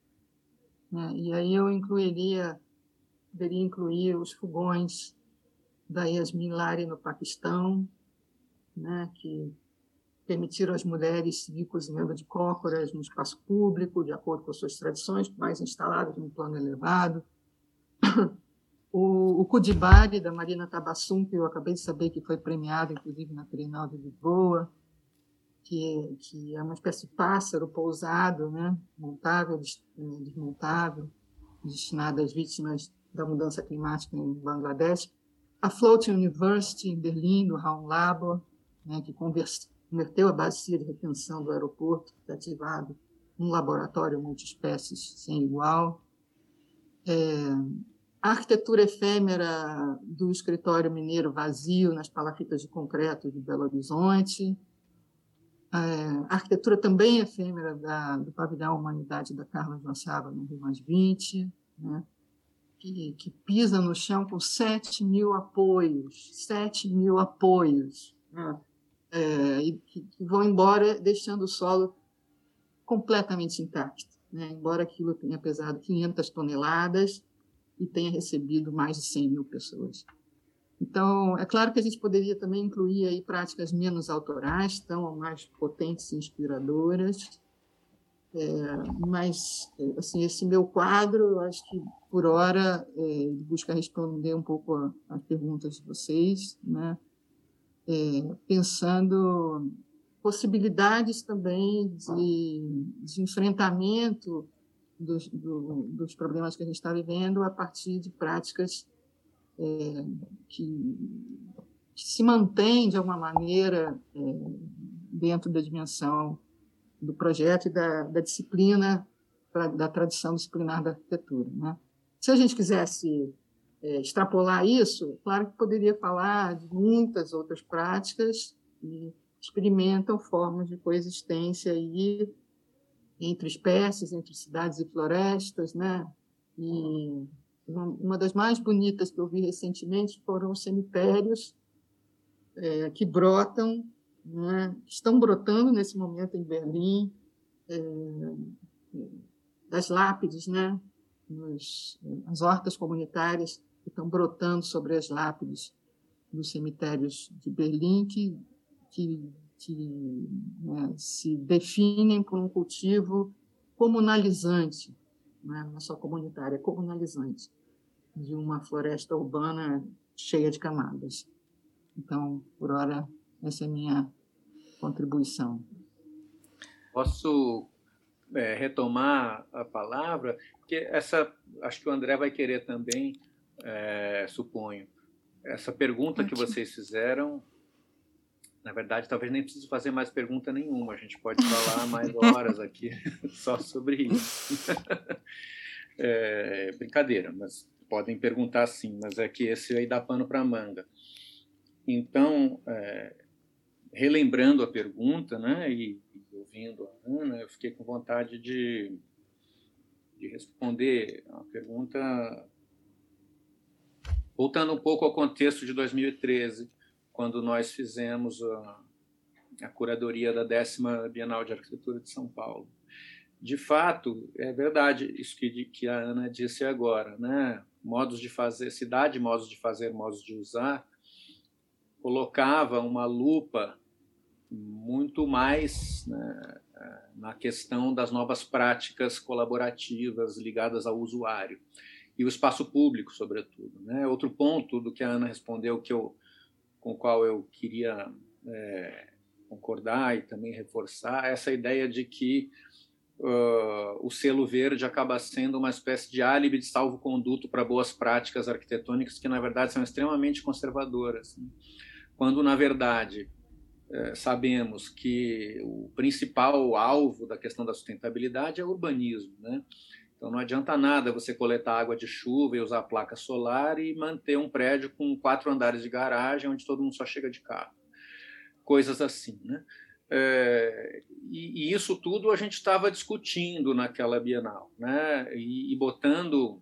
né? E aí eu poderia incluir os fogões da Yasmin Lari no Paquistão, né, que permitiram às mulheres seguir cozinhando de cócoras no espaço público, de acordo com suas tradições, mais instaladas num plano elevado. O Kudibari, da Marina Tabassum, que eu acabei de saber que foi premiado, inclusive, na Trienal de Lisboa, que é uma espécie de pássaro pousado, né, montável, desmontável, destinado às vítimas da mudança climática em Bangladesh. A Floating University, em Berlim, do Raul Labor, né, que converteu a bacia de retenção do aeroporto, ativado um laboratório multiespécies sem igual. A arquitetura efêmera do escritório mineiro vazio nas palafitas de concreto de Belo Horizonte, a arquitetura também efêmera do pavilhão Humanidade da Carla Gonçalves no Rio Mais 20, né, que pisa no chão com 7 mil apoios, 7 mil apoios, né? E que vão embora deixando o solo completamente intacto, né? Embora aquilo tenha pesado 500 toneladas e tenha recebido mais de 100 mil pessoas. Então, é claro que a gente poderia também incluir aí práticas menos autorais, tão mais potentes e inspiradoras, mas assim, esse meu quadro, eu acho que, por hora, busca responder um pouco as perguntas de vocês, né? Pensando possibilidades também de enfrentamento dos problemas que a gente está vivendo a partir de práticas que se mantêm, de alguma maneira, dentro da dimensão do projeto e da disciplina, da tradição disciplinar da arquitetura, né? Se a gente quisesse extrapolar isso, claro que poderia falar de muitas outras práticas que experimentam formas de coexistência aí entre espécies, entre cidades e florestas, né? E uma das mais bonitas que eu vi recentemente foram os cemitérios que brotam, né? Estão brotando nesse momento em Berlim, das lápides, né? As hortas comunitárias que estão brotando sobre as lápides dos cemitérios de Berlim, que né, se definem por um cultivo comunalizante, né? Não só comunitário, é comunalizante, de uma floresta urbana cheia de camadas. Então, por hora, essa é a minha contribuição. Posso retomar a palavra? Porque acho que o André vai querer também, suponho. Essa pergunta que vocês fizeram, na verdade, talvez nem precise fazer mais pergunta nenhuma. A gente pode falar mais horas aqui só sobre isso. Brincadeira, mas podem perguntar sim. Mas é que esse aí dá pano para manga. Então, relembrando a pergunta, né, e ouvindo a Ana, eu fiquei com vontade de responder a pergunta, voltando um pouco ao contexto de 2013, quando nós fizemos a curadoria da 10ª Bienal de Arquitetura de São Paulo. De fato, é verdade isso que a Ana disse agora, né? Modos de fazer cidade, modos de fazer, modos de usar, colocava uma lupa muito mais, né, na questão das novas práticas colaborativas ligadas ao usuário e o espaço público, sobretudo, né? Outro ponto do que a Ana respondeu, com o qual eu queria concordar e também reforçar, essa ideia de que o selo verde acaba sendo uma espécie de álibi de salvo-conduto para boas práticas arquitetônicas que, na verdade, são extremamente conservadoras, né? Quando, na verdade, sabemos que o principal alvo da questão da sustentabilidade é o urbanismo, né? Então, não adianta nada você coletar água de chuva e usar a placa solar e manter um prédio com 4 andares de garagem onde todo mundo só chega de carro. Coisas assim, né? E isso tudo a gente estava discutindo naquela Bienal, né? E botando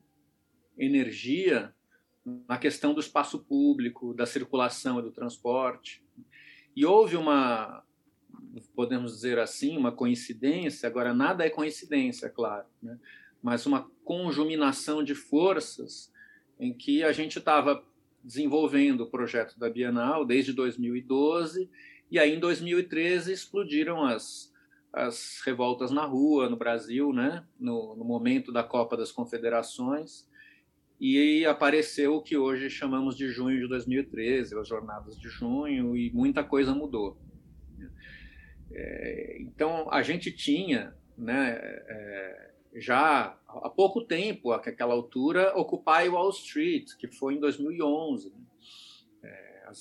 energia na questão do espaço público, da circulação e do transporte. E houve uma, podemos dizer assim, uma coincidência, agora nada é coincidência, claro, né? Mas uma conjuminação de forças em que a gente estava desenvolvendo o projeto da Bienal desde 2012, e aí em 2013 explodiram as revoltas na rua, no Brasil, né? No momento da Copa das Confederações, e apareceu o que hoje chamamos de junho de 2013, as jornadas de junho, e muita coisa mudou. Então, a gente tinha, né, já há pouco tempo, àquela altura, Occupy Wall Street, que foi em 2011.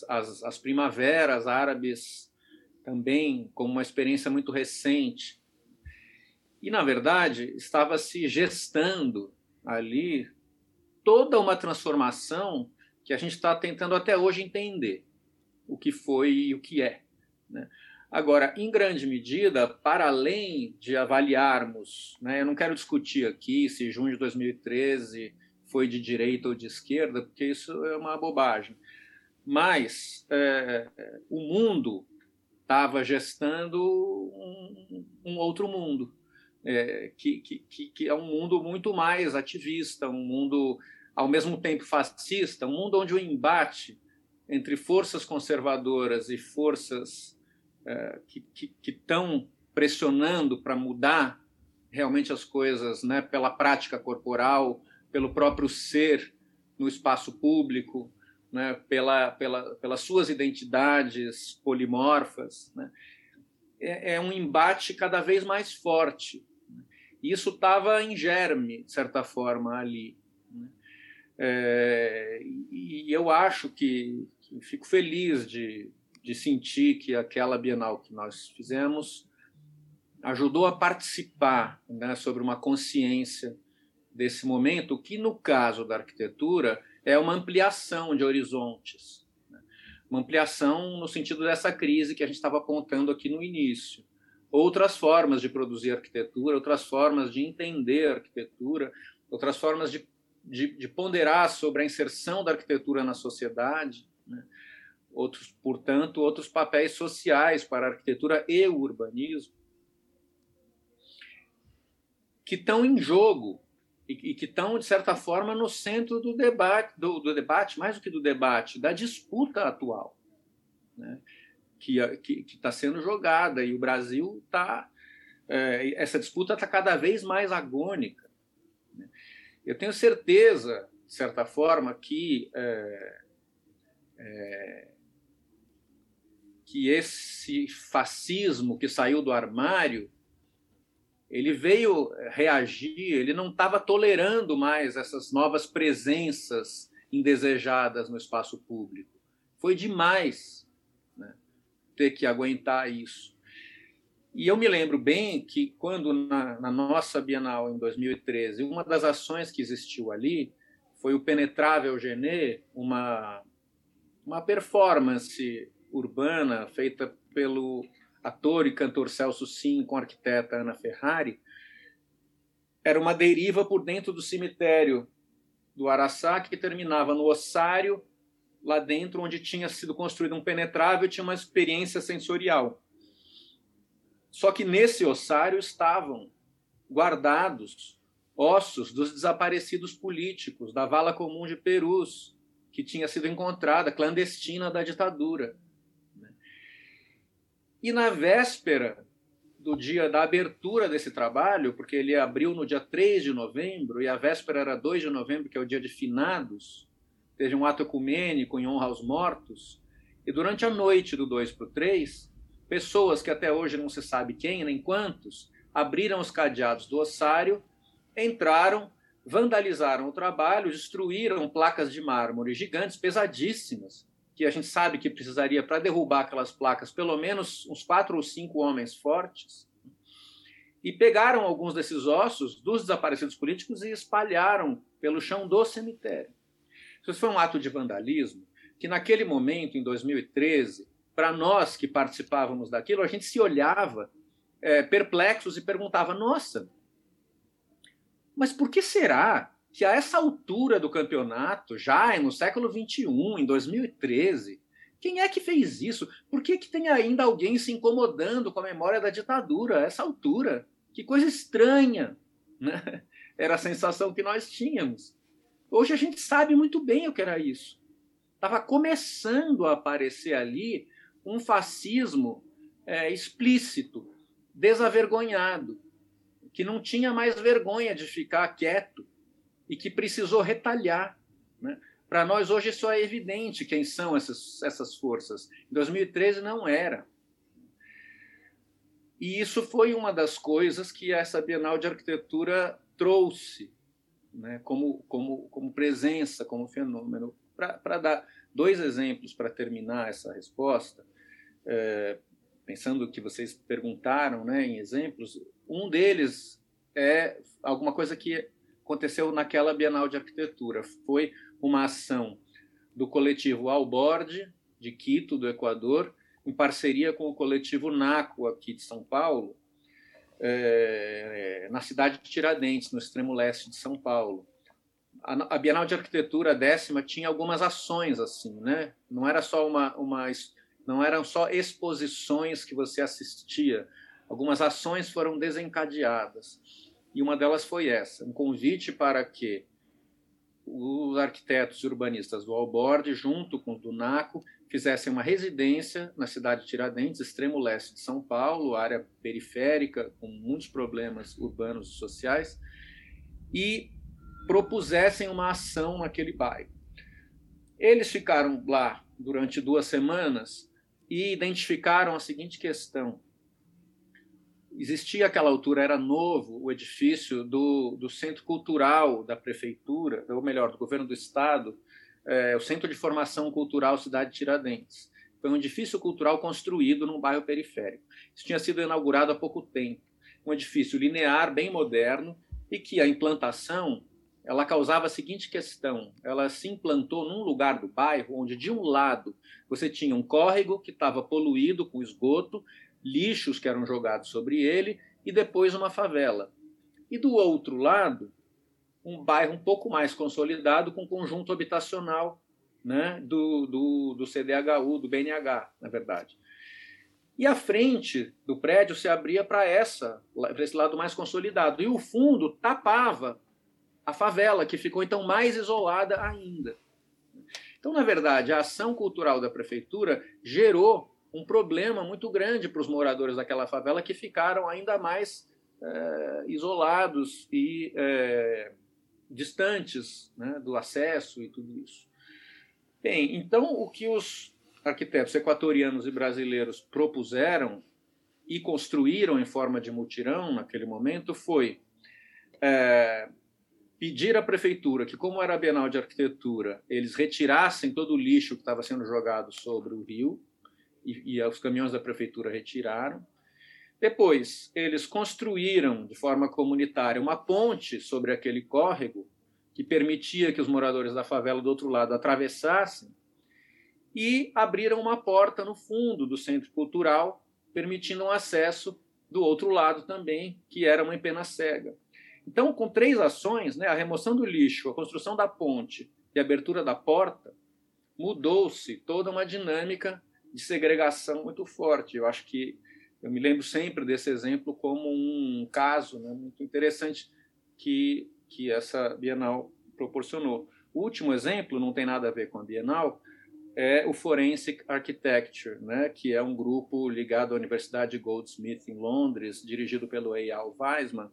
As primaveras árabes também, como uma experiência muito recente. E, na verdade, estava se gestando ali toda uma transformação que a gente está tentando até hoje entender o que foi e o que é, né? Agora, em grande medida, para além de avaliarmos, né, eu não quero discutir aqui se junho de 2013 foi de direita ou de esquerda, porque isso é uma bobagem. Mas o mundo estava gestando um outro mundo, que é um mundo muito mais ativista, um mundo, ao mesmo tempo, fascista, um mundo onde o embate entre forças conservadoras e forças que estão pressionando para mudar realmente as coisas, né, pela prática corporal, pelo próprio ser no espaço público, né, pelas suas identidades polimorfas, né, é um embate cada vez mais forte. Isso estava em germe, de certa forma, ali. Né? E eu acho que fico feliz de sentir que aquela Bienal que nós fizemos ajudou a participar, né, sobre uma consciência desse momento, que, no caso da arquitetura, é uma ampliação de horizontes, né? Uma ampliação no sentido dessa crise que a gente estava apontando aqui no início. Outras formas de produzir arquitetura, outras formas de entender a arquitetura, outras formas de ponderar sobre a inserção da arquitetura na sociedade, né? Portanto, outros papéis sociais para a arquitetura e o urbanismo, que estão em jogo e que estão, de certa forma, no centro do debate, mais do que do debate, da disputa atual, né? Que está sendo jogada, e o Brasil está... essa disputa está cada vez mais agônica. Né? Eu tenho certeza, de certa forma, que esse fascismo que saiu do armário, ele veio reagir, ele não estava tolerando mais essas novas presenças indesejadas no espaço público. Foi demais, né, ter que aguentar isso. E eu me lembro bem que, quando na nossa Bienal, em 2013, uma das ações que existiu ali foi o Penetrável Genê, uma performance urbana feita pelo ator e cantor Celso Sim, com a arquiteta Ana Ferrari. Era uma deriva por dentro do cemitério do Araçá, que terminava no ossário, lá dentro, onde tinha sido construído um penetrável, tinha uma experiência sensorial. Só que nesse ossário estavam guardados ossos dos desaparecidos políticos, da vala comum de Perus, que tinha sido encontrada clandestina da ditadura. E na véspera do dia da abertura desse trabalho, porque ele abriu no dia 3 de novembro, e a véspera era 2 de novembro, que é o dia de finados, teve um ato ecumênico em honra aos mortos, e durante a noite do 2 para o 3, pessoas que até hoje não se sabe quem nem quantos, abriram os cadeados do ossário, entraram, vandalizaram o trabalho, destruíram placas de mármore gigantes, pesadíssimas, que a gente sabe que precisaria, para derrubar aquelas placas, pelo menos uns 4 ou 5 homens fortes, e pegaram alguns desses ossos dos desaparecidos políticos e espalharam pelo chão do cemitério. Isso foi um ato de vandalismo que, naquele momento, em 2013, para nós que participávamos daquilo, a gente se olhava perplexos e perguntava: nossa, mas por que será que, a essa altura do campeonato, já no século XXI, em 2013, quem é que fez isso? Por que tem ainda alguém se incomodando com a memória da ditadura a essa altura? Que coisa estranha, né? Era a sensação que nós tínhamos. Hoje a gente sabe muito bem o que era isso. Estava começando a aparecer ali um fascismo explícito, desavergonhado, que não tinha mais vergonha de ficar quieto, e que precisou retalhar, né? Para nós, hoje, só é evidente quem são essas forças. Em 2013, não era. E isso foi uma das coisas que essa Bienal de Arquitetura trouxe, né? Como presença, como fenômeno. Para dar 2 exemplos para terminar essa resposta, pensando o que vocês perguntaram, né, em exemplos, um deles é alguma coisa que aconteceu naquela Bienal de Arquitetura. Foi uma ação do coletivo Alborde, de Quito, do Equador, em parceria com o coletivo NACO, aqui de São Paulo, na cidade de Tiradentes, no extremo leste de São Paulo. a Bienal de Arquitetura 10ª tinha algumas ações assim, né? Não era só não eram só exposições que você assistia. Algumas ações foram desencadeadas. E uma delas foi essa, um convite para que os arquitetos e urbanistas do Alborg, junto com o Dunaco, fizessem uma residência na cidade de Tiradentes, extremo leste de São Paulo, área periférica, com muitos problemas urbanos e sociais, e propusessem uma ação naquele bairro. Eles ficaram lá durante 2 semanas e identificaram a seguinte questão. Existia, àquela altura, era novo, o edifício do Centro Cultural da Prefeitura, ou melhor, do Governo do Estado, o Centro de Formação Cultural Cidade de Tiradentes. Foi um edifício cultural construído num bairro periférico. Isso tinha sido inaugurado há pouco tempo. Um edifício linear, bem moderno, e que a implantação ela causava a seguinte questão. Ela se implantou num lugar do bairro onde, de um lado, você tinha um córrego que estava poluído com esgoto, lixos que eram jogados sobre ele, e depois uma favela. E do outro lado, um bairro um pouco mais consolidado com conjunto habitacional, né, do CDHU, do BNH, na verdade. E a frente do prédio se abria para esse lado mais consolidado, e o fundo tapava a favela, que ficou então mais isolada ainda. Então, na verdade, a ação cultural da prefeitura gerou um problema muito grande para os moradores daquela favela, que ficaram ainda mais isolados e distantes, né, do acesso e tudo isso. Bem, então o que os arquitetos equatorianos e brasileiros propuseram e construíram em forma de mutirão naquele momento foi pedir à prefeitura que, como era a Bienal de Arquitetura, eles retirassem todo o lixo que estava sendo jogado sobre o rio, e os caminhões da prefeitura retiraram. Depois, eles construíram de forma comunitária uma ponte sobre aquele córrego que permitia que os moradores da favela do outro lado atravessassem, e abriram uma porta no fundo do centro cultural, permitindo um acesso do outro lado também, que era uma empena cega. Então, com 3 ações, né, a remoção do lixo, a construção da ponte e a abertura da porta, mudou-se toda uma dinâmica de segregação muito forte. Eu acho que eu me lembro sempre desse exemplo como um caso, né, muito interessante que essa Bienal proporcionou. O último exemplo, não tem nada a ver com a Bienal, é o Forensic Architecture, né, que é um grupo ligado à Universidade Goldsmith, em Londres, dirigido pelo Eyal Weissman,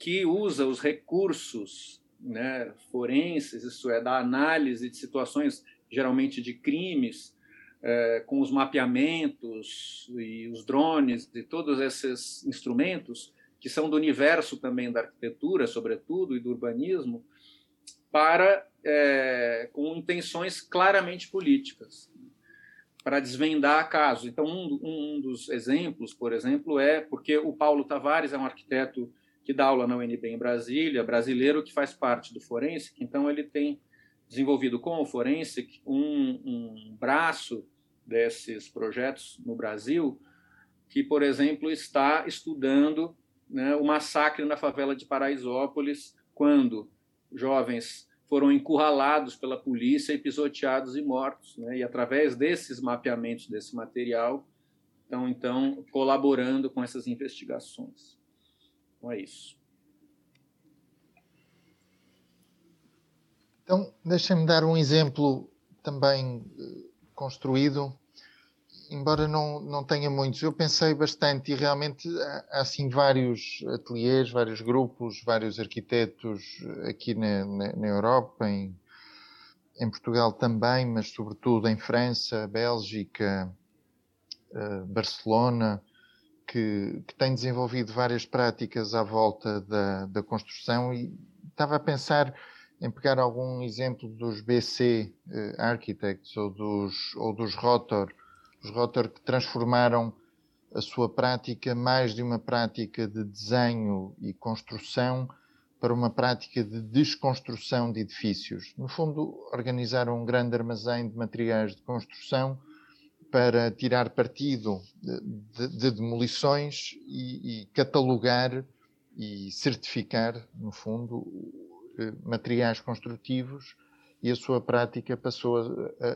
que usa os recursos, né, forenses, isso é, da análise de situações, geralmente de crimes, com os mapeamentos e os drones e todos esses instrumentos que são do universo também da arquitetura, sobretudo, e do urbanismo, com intenções claramente políticas, para desvendar casos. Então, um dos exemplos, por exemplo, porque o Paulo Tavares é um arquiteto que dá aula na UNB em Brasília, brasileiro, que faz parte do Forensic, então ele tem desenvolvido com o Forensic um braço desses projetos no Brasil, que, por exemplo, está estudando, né, o massacre na favela de Paraisópolis, quando jovens foram encurralados pela polícia e pisoteados e mortos, né, e através desses mapeamentos, desse material, estão então colaborando com essas investigações. Então é isso. Então, deixem-me dar um exemplo também construído, embora não tenha muitos. Eu pensei bastante e realmente há assim vários ateliês, vários grupos, vários arquitetos aqui na Europa, em Portugal também, mas sobretudo em França, Bélgica, Barcelona, que têm desenvolvido várias práticas à volta da construção, e estava a pensar em pegar algum exemplo dos BC Architects ou dos Rotor, os Rotor que transformaram a sua prática mais de uma prática de desenho e construção para uma prática de desconstrução de edifícios. No fundo, organizaram um grande armazém de materiais de construção para tirar partido de demolições e catalogar e certificar, no fundo, materiais construtivos e a sua prática passou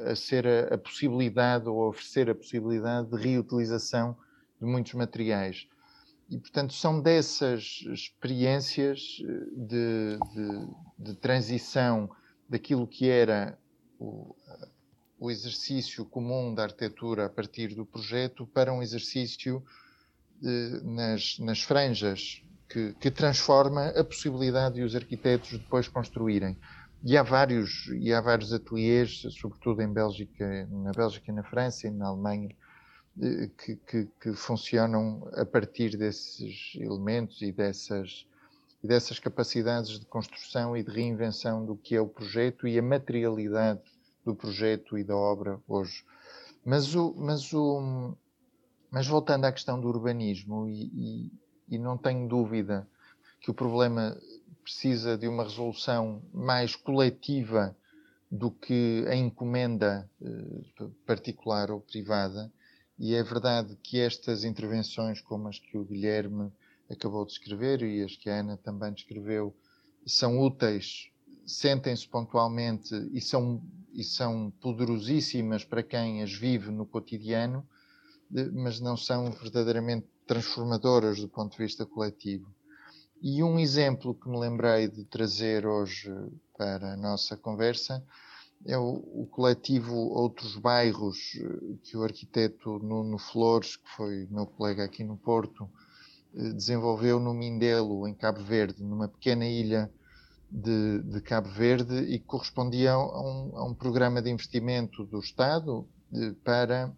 a ser a possibilidade, ou a oferecer a possibilidade de reutilização de muitos materiais. E, portanto, são dessas experiências de transição daquilo que era o exercício comum da arquitetura a partir do projeto para um exercício nas franjas, que transforma a possibilidade de os arquitetos depois construírem. E há vários ateliês, sobretudo na Bélgica e na França e na Alemanha, que funcionam a partir desses elementos e dessas capacidades de construção e de reinvenção do que é o projeto e a materialidade do projeto e da obra hoje. Mas voltando à questão do urbanismo, e não tenho dúvida que o problema precisa de uma resolução mais coletiva do que a encomenda particular ou privada, e é verdade que estas intervenções, como as que o Guilherme acabou de escrever e as que a Ana também descreveu, são úteis, sentem-se pontualmente e são poderosíssimas para quem as vive no cotidiano, mas não são verdadeiramente transformadoras do ponto de vista coletivo. E um exemplo que me lembrei de trazer hoje para a nossa conversa é o coletivo Outros Bairros, que o arquiteto Nuno Flores, que foi meu colega aqui no Porto, desenvolveu no Mindelo, em Cabo Verde, numa pequena ilha de Cabo Verde, e que correspondia a um programa de investimento do Estado para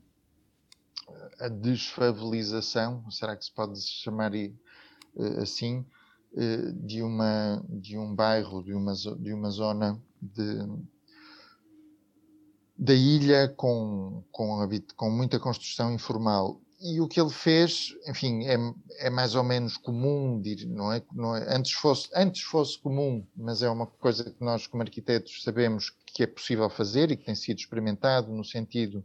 a desfavelização, será que se pode chamar assim, de um bairro, de uma zona da ilha com muita construção informal. E o que ele fez, enfim, é mais ou menos comum, não é? Antes fosse comum, mas é uma coisa que nós, como arquitetos, sabemos que é possível fazer e que tem sido experimentado no sentido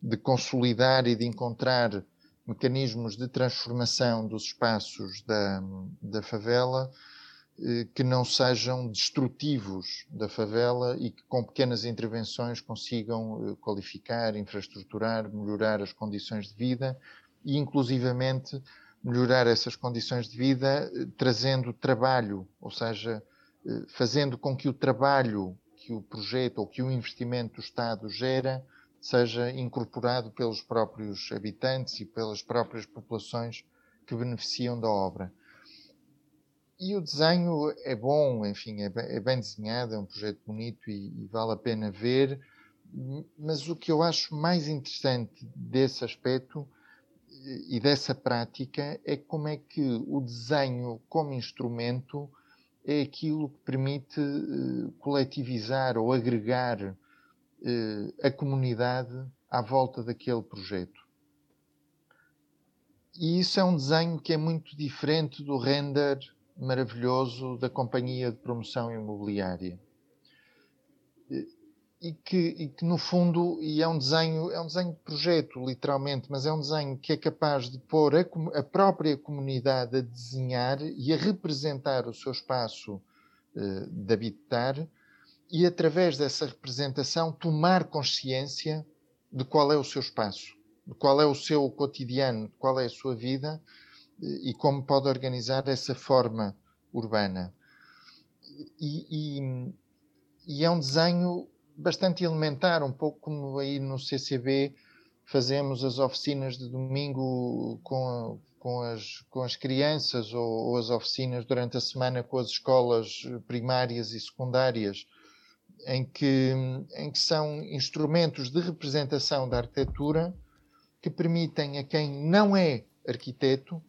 de consolidar e de encontrar mecanismos de transformação dos espaços da favela que não sejam destrutivos da favela e que com pequenas intervenções consigam qualificar, infraestruturar, melhorar as condições de vida e, inclusivamente, melhorar essas condições de vida trazendo trabalho, ou seja, fazendo com que o trabalho que o projeto ou que o investimento do Estado gera seja incorporado pelos próprios habitantes e pelas próprias populações que beneficiam da obra. E o desenho é bom, enfim, é bem desenhado, é um projeto bonito e vale a pena ver, mas o que eu acho mais interessante desse aspecto e dessa prática é como é que o desenho como instrumento é aquilo que permite coletivizar ou agregar a comunidade à volta daquele projeto. E isso é um desenho que é muito diferente do render maravilhoso da Companhia de Promoção Imobiliária. E que no fundo, é um desenho de projeto, literalmente, mas é um desenho que é capaz de pôr a própria comunidade a desenhar e a representar o seu espaço de habitar, e através dessa representação tomar consciência de qual é o seu espaço, de qual é o seu cotidiano, de qual é a sua vida e como pode organizar essa forma urbana. E é um desenho bastante elementar, um pouco como aí no CCB fazemos as oficinas de domingo com as crianças ou as oficinas durante a semana com as escolas primárias e secundárias, em que são instrumentos de representação da arquitetura que permitem a quem não é arquiteto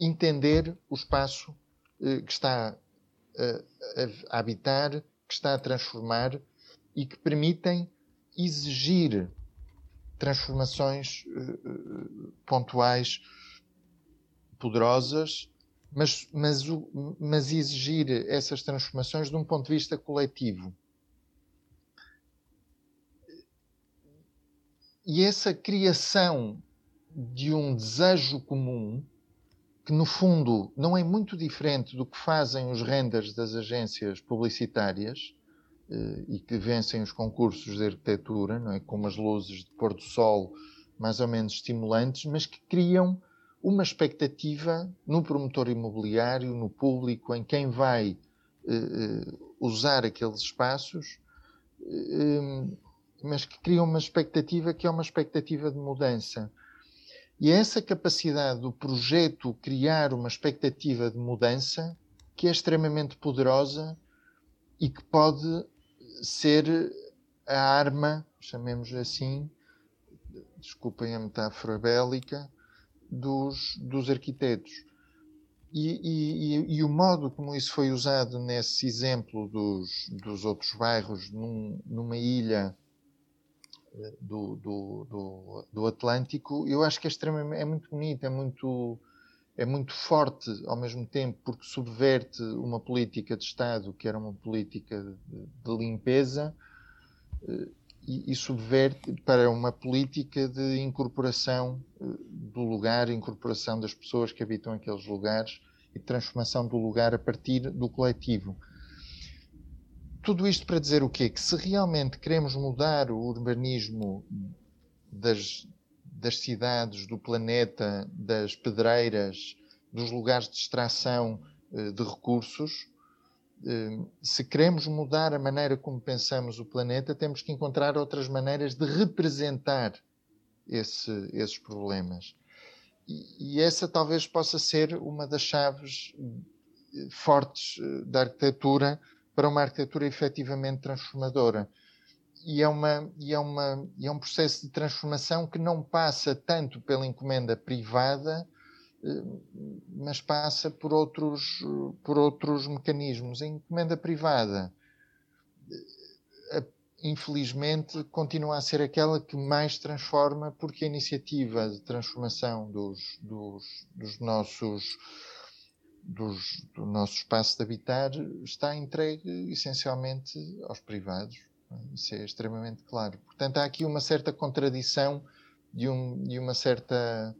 entender o espaço que está a habitar, que está a transformar e que permitem exigir transformações pontuais poderosas, mas exigir essas transformações de um ponto de vista coletivo. E essa criação de um desejo comum, que no fundo não é muito diferente do que fazem os renders das agências publicitárias e que vencem os concursos de arquitetura, não é? Com umas luzes de pôr do sol mais ou menos estimulantes, mas que criam uma expectativa no promotor imobiliário, no público, em quem vai usar aqueles espaços, mas que criam uma expectativa que é uma expectativa de mudança. E é essa capacidade do projeto criar uma expectativa de mudança que é extremamente poderosa e que pode ser a arma, chamemos assim, desculpem a metáfora bélica, dos arquitetos. E o modo como isso foi usado nesse exemplo dos outros bairros numa ilha do Atlântico, eu acho que é extremamente, é muito bonito, é muito forte ao mesmo tempo, porque subverte uma política de Estado que era uma política de limpeza e subverte para uma política de incorporação do lugar, incorporação das pessoas que habitam aqueles lugares e transformação do lugar a partir do coletivo. Tudo isto para dizer o quê? Que se realmente queremos mudar o urbanismo das cidades, do planeta, das pedreiras, dos lugares de extração de recursos, se queremos mudar a maneira como pensamos o planeta, temos que encontrar outras maneiras de representar esses problemas. E essa talvez possa ser uma das chaves fortes da arquitetura para uma arquitetura efetivamente transformadora. E é um processo de transformação que não passa tanto pela encomenda privada, mas passa por outros mecanismos. A encomenda privada, infelizmente, continua a ser aquela que mais transforma, porque a iniciativa de transformação do nosso espaço de habitar está entregue, essencialmente, aos privados. Isso é extremamente claro. Portanto, há aqui uma certa contradição de uma certa...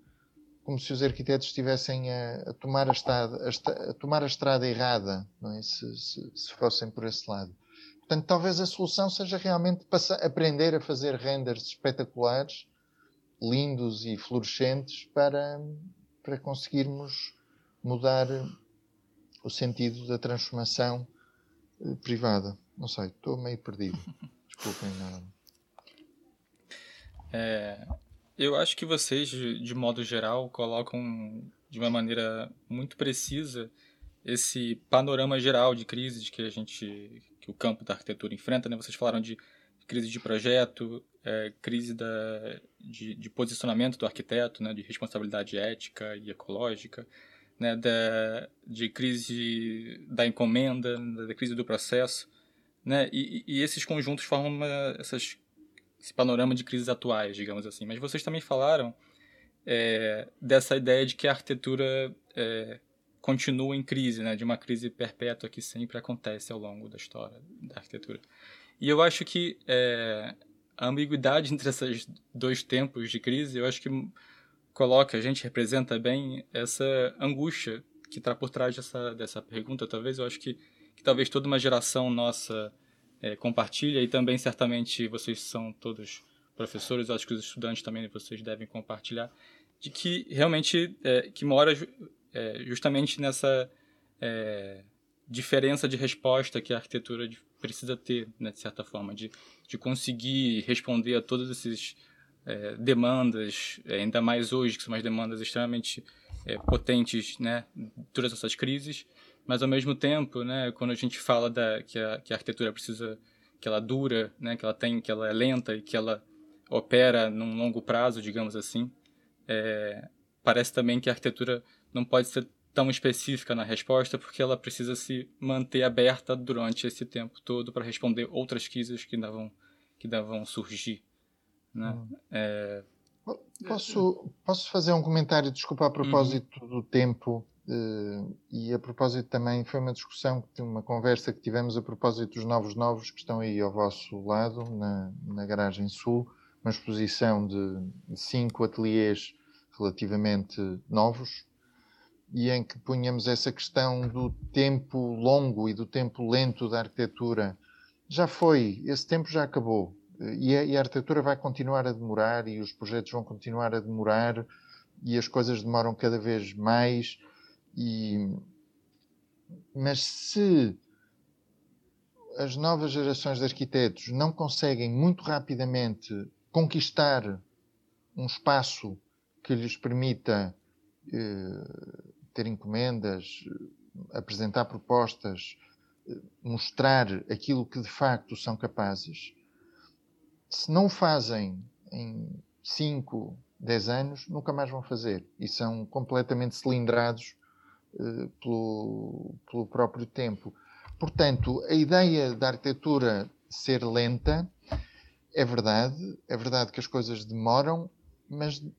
como se os arquitetos estivessem a tomar a estrada errada, não é? Se fossem por esse lado. Portanto, talvez a solução seja realmente aprender a fazer renders espetaculares, lindos e fluorescentes, para conseguirmos mudar o sentido da transformação privada. Não sei, estou meio perdido. Desculpem. Eu acho que vocês, de modo geral, colocam de uma maneira muito precisa esse panorama geral de crises que o campo da arquitetura enfrenta, né? Vocês falaram de crise de projeto, crise de posicionamento do arquiteto, né? De responsabilidade ética e ecológica, né? De crise da encomenda, da crise do processo, né? E esses conjuntos formam esse panorama de crises atuais, digamos assim. Mas vocês também falaram dessa ideia de que a arquitetura continua em crise, né? De uma crise perpétua que sempre acontece ao longo da história da arquitetura. E eu acho que a ambiguidade entre esses dois tempos de crise, eu acho que representa bem essa angústia que está por trás dessa pergunta. Talvez, eu acho que talvez toda uma geração nossa... compartilha, e também certamente vocês são todos professores, acho que os estudantes também vocês devem compartilhar, de que realmente que mora justamente nessa diferença de resposta que a arquitetura precisa ter, né, de certa forma, de conseguir responder a todas essas demandas, ainda mais hoje, que são umas demandas extremamente potentes, né, todas essas crises. Mas, ao mesmo tempo, né, quando a gente fala que a arquitetura precisa, que ela dura, né, que ela é lenta e que ela opera num longo prazo, digamos assim, parece também que a arquitetura não pode ser tão específica na resposta, porque ela precisa se manter aberta durante esse tempo todo para responder outras crises que ainda vão surgir, né? Posso fazer um comentário, desculpa, a propósito do tempo... e a propósito também, foi uma discussão, uma conversa que tivemos a propósito dos novos que estão aí ao vosso lado, na Garagem Sul, uma exposição de 5 ateliês relativamente novos, e em que punhamos essa questão do tempo longo e do tempo lento da arquitetura. Já foi, esse tempo já acabou. E a arquitetura vai continuar a demorar, e os projetos vão continuar a demorar, e as coisas demoram cada vez mais. Mas se as novas gerações de arquitetos não conseguem muito rapidamente conquistar um espaço que lhes permita ter encomendas, apresentar propostas, mostrar aquilo que de facto são capazes, se não fazem em 5, 10 anos, nunca mais vão fazer. E são completamente cilindrados pelo próprio tempo. Portanto, a ideia da arquitetura ser lenta é verdade. É verdade que as coisas demoram, mas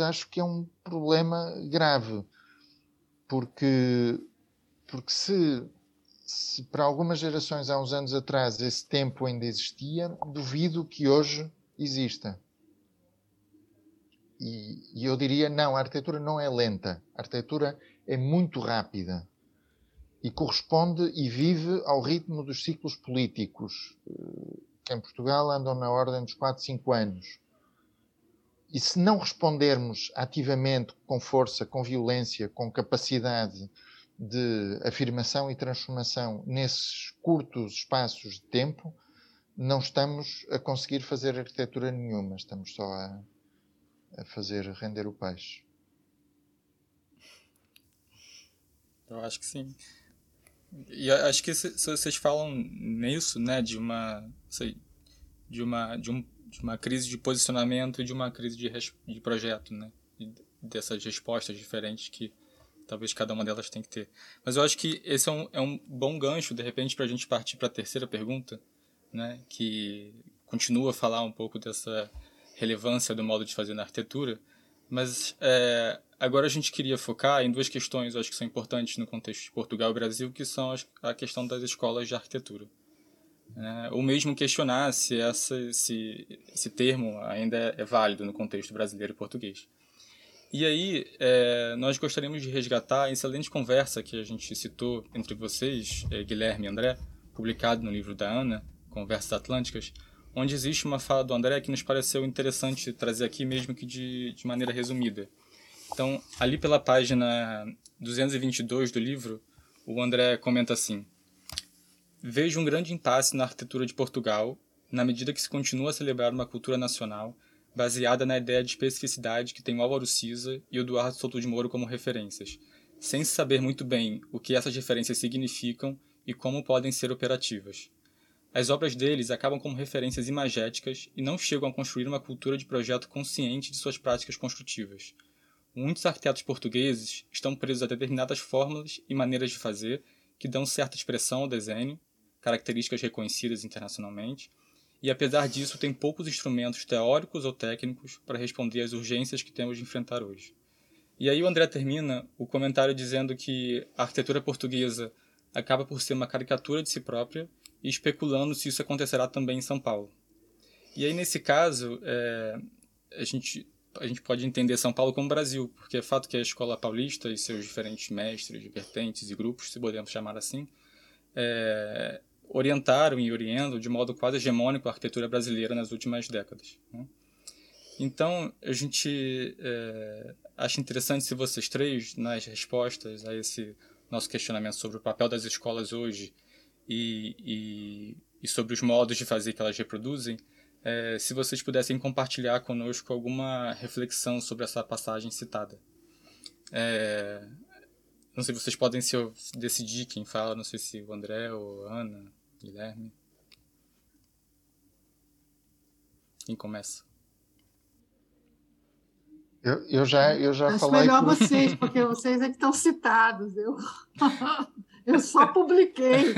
acho que é um problema grave. Porque se para algumas gerações, há uns anos atrás, esse tempo ainda existia, duvido que hoje exista. E eu diria, não, a arquitetura não é lenta. A arquitetura é muito rápida e corresponde e vive ao ritmo dos ciclos políticos, que em Portugal andam na ordem dos 4, 5 anos. E se não respondermos ativamente, com força, com violência, com capacidade de afirmação e transformação nesses curtos espaços de tempo, não estamos a conseguir fazer arquitetura nenhuma, estamos só a fazer render o peixe. Eu acho que sim. E acho que se vocês falam nisso, né, de uma crise de posicionamento e de uma crise de projeto, né, dessas respostas diferentes que talvez cada uma delas tem que ter. Mas eu acho que esse é um bom gancho, de repente, para a gente partir para a terceira pergunta, né, que continua a falar um pouco dessa relevância do modo de fazer na arquitetura, mas agora a gente queria focar em duas questões, eu acho que são importantes no contexto de Portugal e Brasil, que são a questão das escolas de arquitetura. Ou mesmo questionar se esse termo ainda é válido no contexto brasileiro e português. E aí, nós gostaríamos de resgatar a excelente conversa que a gente citou entre vocês, Guilherme e André, publicado no livro da Ana, Conversas Atlânticas, onde existe uma fala do André que nos pareceu interessante trazer aqui, mesmo que de maneira resumida. Então, ali pela página 222 do livro, o André comenta assim: "Vejo um grande impasse na arquitetura de Portugal, na medida que se continua a celebrar uma cultura nacional baseada na ideia de especificidade que tem o Álvaro Siza e o Eduardo Souto de Moro como referências, sem se saber muito bem o que essas referências significam e como podem ser operativas. As obras deles acabam como referências imagéticas e não chegam a construir uma cultura de projeto consciente de suas práticas construtivas. Muitos arquitetos portugueses estão presos a determinadas fórmulas e maneiras de fazer que dão certa expressão ao desenho, características reconhecidas internacionalmente, e apesar disso tem poucos instrumentos teóricos ou técnicos para responder às urgências que temos de enfrentar hoje." E aí o André termina o comentário dizendo que a arquitetura portuguesa acaba por ser uma caricatura de si própria e especulando se isso acontecerá também em São Paulo. E aí nesse caso, a gente pode entender São Paulo como Brasil, porque é fato que a escola paulista e seus diferentes mestres, vertentes e grupos, se podemos chamar assim, orientaram e orientam de modo quase hegemônico a arquitetura brasileira nas últimas décadas, né? Então, a gente acha interessante se vocês três, nas respostas a esse nosso questionamento sobre o papel das escolas hoje e sobre os modos de fazer que elas reproduzem, se vocês pudessem compartilhar conosco alguma reflexão sobre essa passagem citada. Não sei, vocês podem decidir quem fala, não sei se o André ou a Ana, Guilherme. Quem começa? Eu já falei... Acho melhor vocês, porque vocês é que estão citados. Eu só publiquei.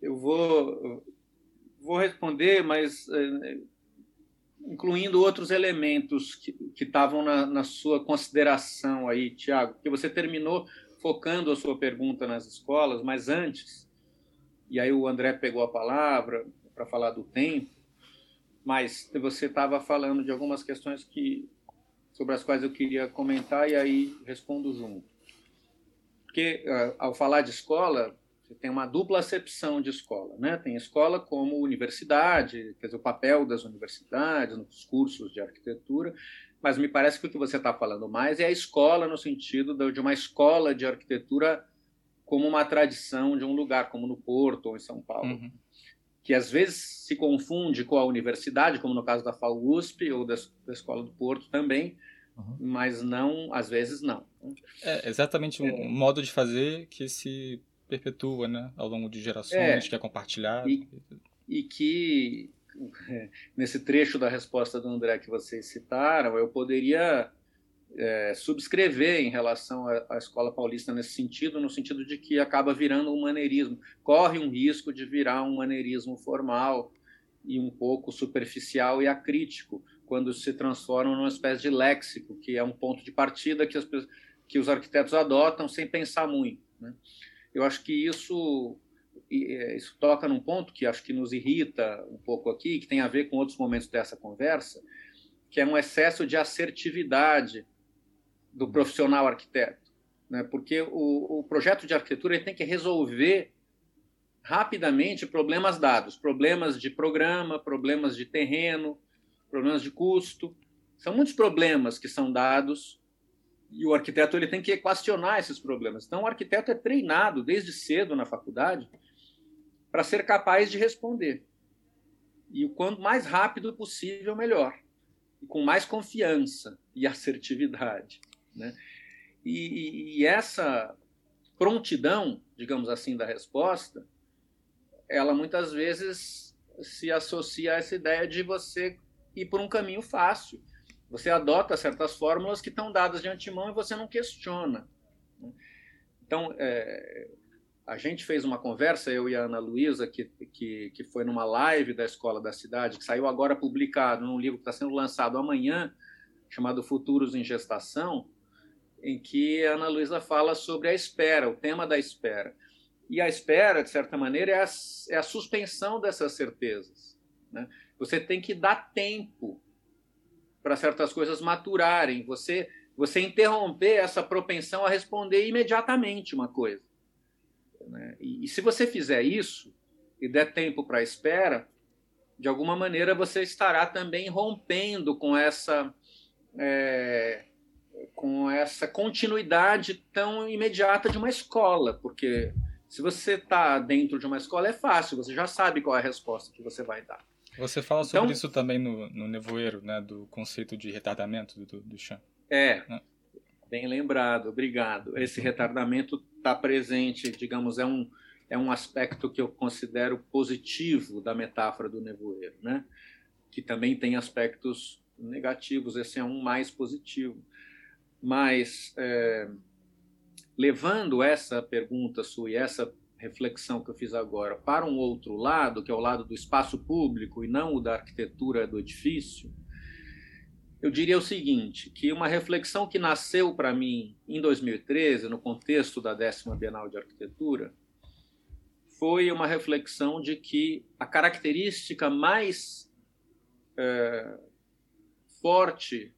Eu vou responder, mas... incluindo outros elementos que estavam na sua consideração aí, Tiago, porque você terminou focando a sua pergunta nas escolas, mas antes, e aí o André pegou a palavra para falar do tempo, Mas você estava falando de algumas questões que, sobre as quais eu queria comentar e aí respondo junto. Porque, ao falar de escola, você tem uma dupla acepção de escola, né? Tem escola como universidade, quer dizer, o papel das universidades nos cursos de arquitetura, mas me parece que o que você está falando mais é a escola no sentido de uma escola de arquitetura como uma tradição de um lugar, como no Porto ou em São Paulo, uhum, que às vezes se confunde com a universidade, como no caso da FAUSP ou da Escola do Porto também, uhum, mas não, às vezes não. É exatamente um modo de fazer que se perpetua, né, ao longo de gerações, que é compartilhado. E que, nesse trecho da resposta do André que vocês citaram, eu poderia subscrever em relação à escola paulista nesse sentido, no sentido de que acaba virando um maneirismo, corre um risco de virar um maneirismo formal e um pouco superficial e acrítico, quando se transforma numa espécie de léxico, que é um ponto de partida que os arquitetos adotam sem pensar muito, né? Eu acho que isso toca num ponto que acho que nos irrita um pouco aqui, que tem a ver com outros momentos dessa conversa, que é um excesso de assertividade do profissional arquiteto, né? Porque o projeto de arquitetura ele tem que resolver rapidamente problemas dados, problemas de programa, problemas de terreno, problemas de custo. São muitos problemas que são dados e o arquiteto ele tem que equacionar esses problemas. Então, o arquiteto é treinado desde cedo na faculdade para ser capaz de responder. E o quanto mais rápido possível, melhor. E com mais confiança e assertividade, né? E essa prontidão, digamos assim, da resposta, ela muitas vezes se associa a essa ideia de você ir por um caminho fácil. Você adota certas fórmulas que estão dadas de antemão e você não questiona. Então, a gente fez uma conversa, eu e a Ana Luiza, que foi numa live da Escola da Cidade, que saiu agora publicado num livro que está sendo lançado amanhã, chamado Futuros em Gestação, em que a Ana Luiza fala sobre a espera, o tema da espera. E a espera, de certa maneira, é a suspensão dessas certezas, né? Você tem que dar tempo para certas coisas maturarem, você interromper essa propensão a responder imediatamente uma coisa, né? E se você fizer isso e der tempo para a espera, de alguma maneira você estará também rompendo com essa continuidade tão imediata de uma escola, porque se você está dentro de uma escola é fácil, você já sabe qual é a resposta que você vai dar. Você fala sobre isso também no Nevoeiro, né, do conceito de retardamento do Chan. Bem lembrado, obrigado. Esse retardamento está presente, digamos, é um aspecto que eu considero positivo da metáfora do Nevoeiro, né? Que também tem aspectos negativos, esse é um mais positivo. Mas, levando essa pergunta sua e essa reflexão que eu fiz agora para um outro lado, que é o lado do espaço público e não o da arquitetura do edifício, eu diria o seguinte, que uma reflexão que nasceu para mim em 2013, no contexto da 10ª Bienal de Arquitetura, foi uma reflexão de que a característica mais forte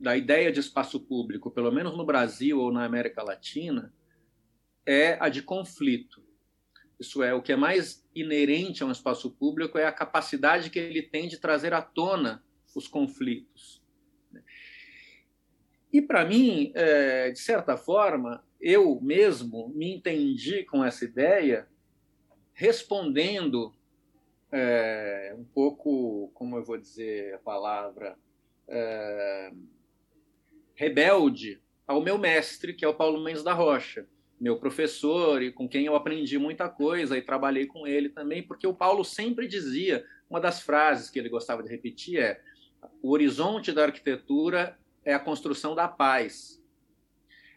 da ideia de espaço público, pelo menos no Brasil ou na América Latina, é a de conflito. Isso é, o que é mais inerente a um espaço público é a capacidade que ele tem de trazer à tona os conflitos. E, para mim, de certa forma, eu mesmo me entendi com essa ideia respondendo um pouco, como eu vou dizer a palavra, rebelde ao meu mestre, que é o Paulo Mendes da Rocha, meu professor e com quem eu aprendi muita coisa e trabalhei com ele também, porque o Paulo sempre dizia, uma das frases que ele gostava de repetir é: o horizonte da arquitetura é a construção da paz.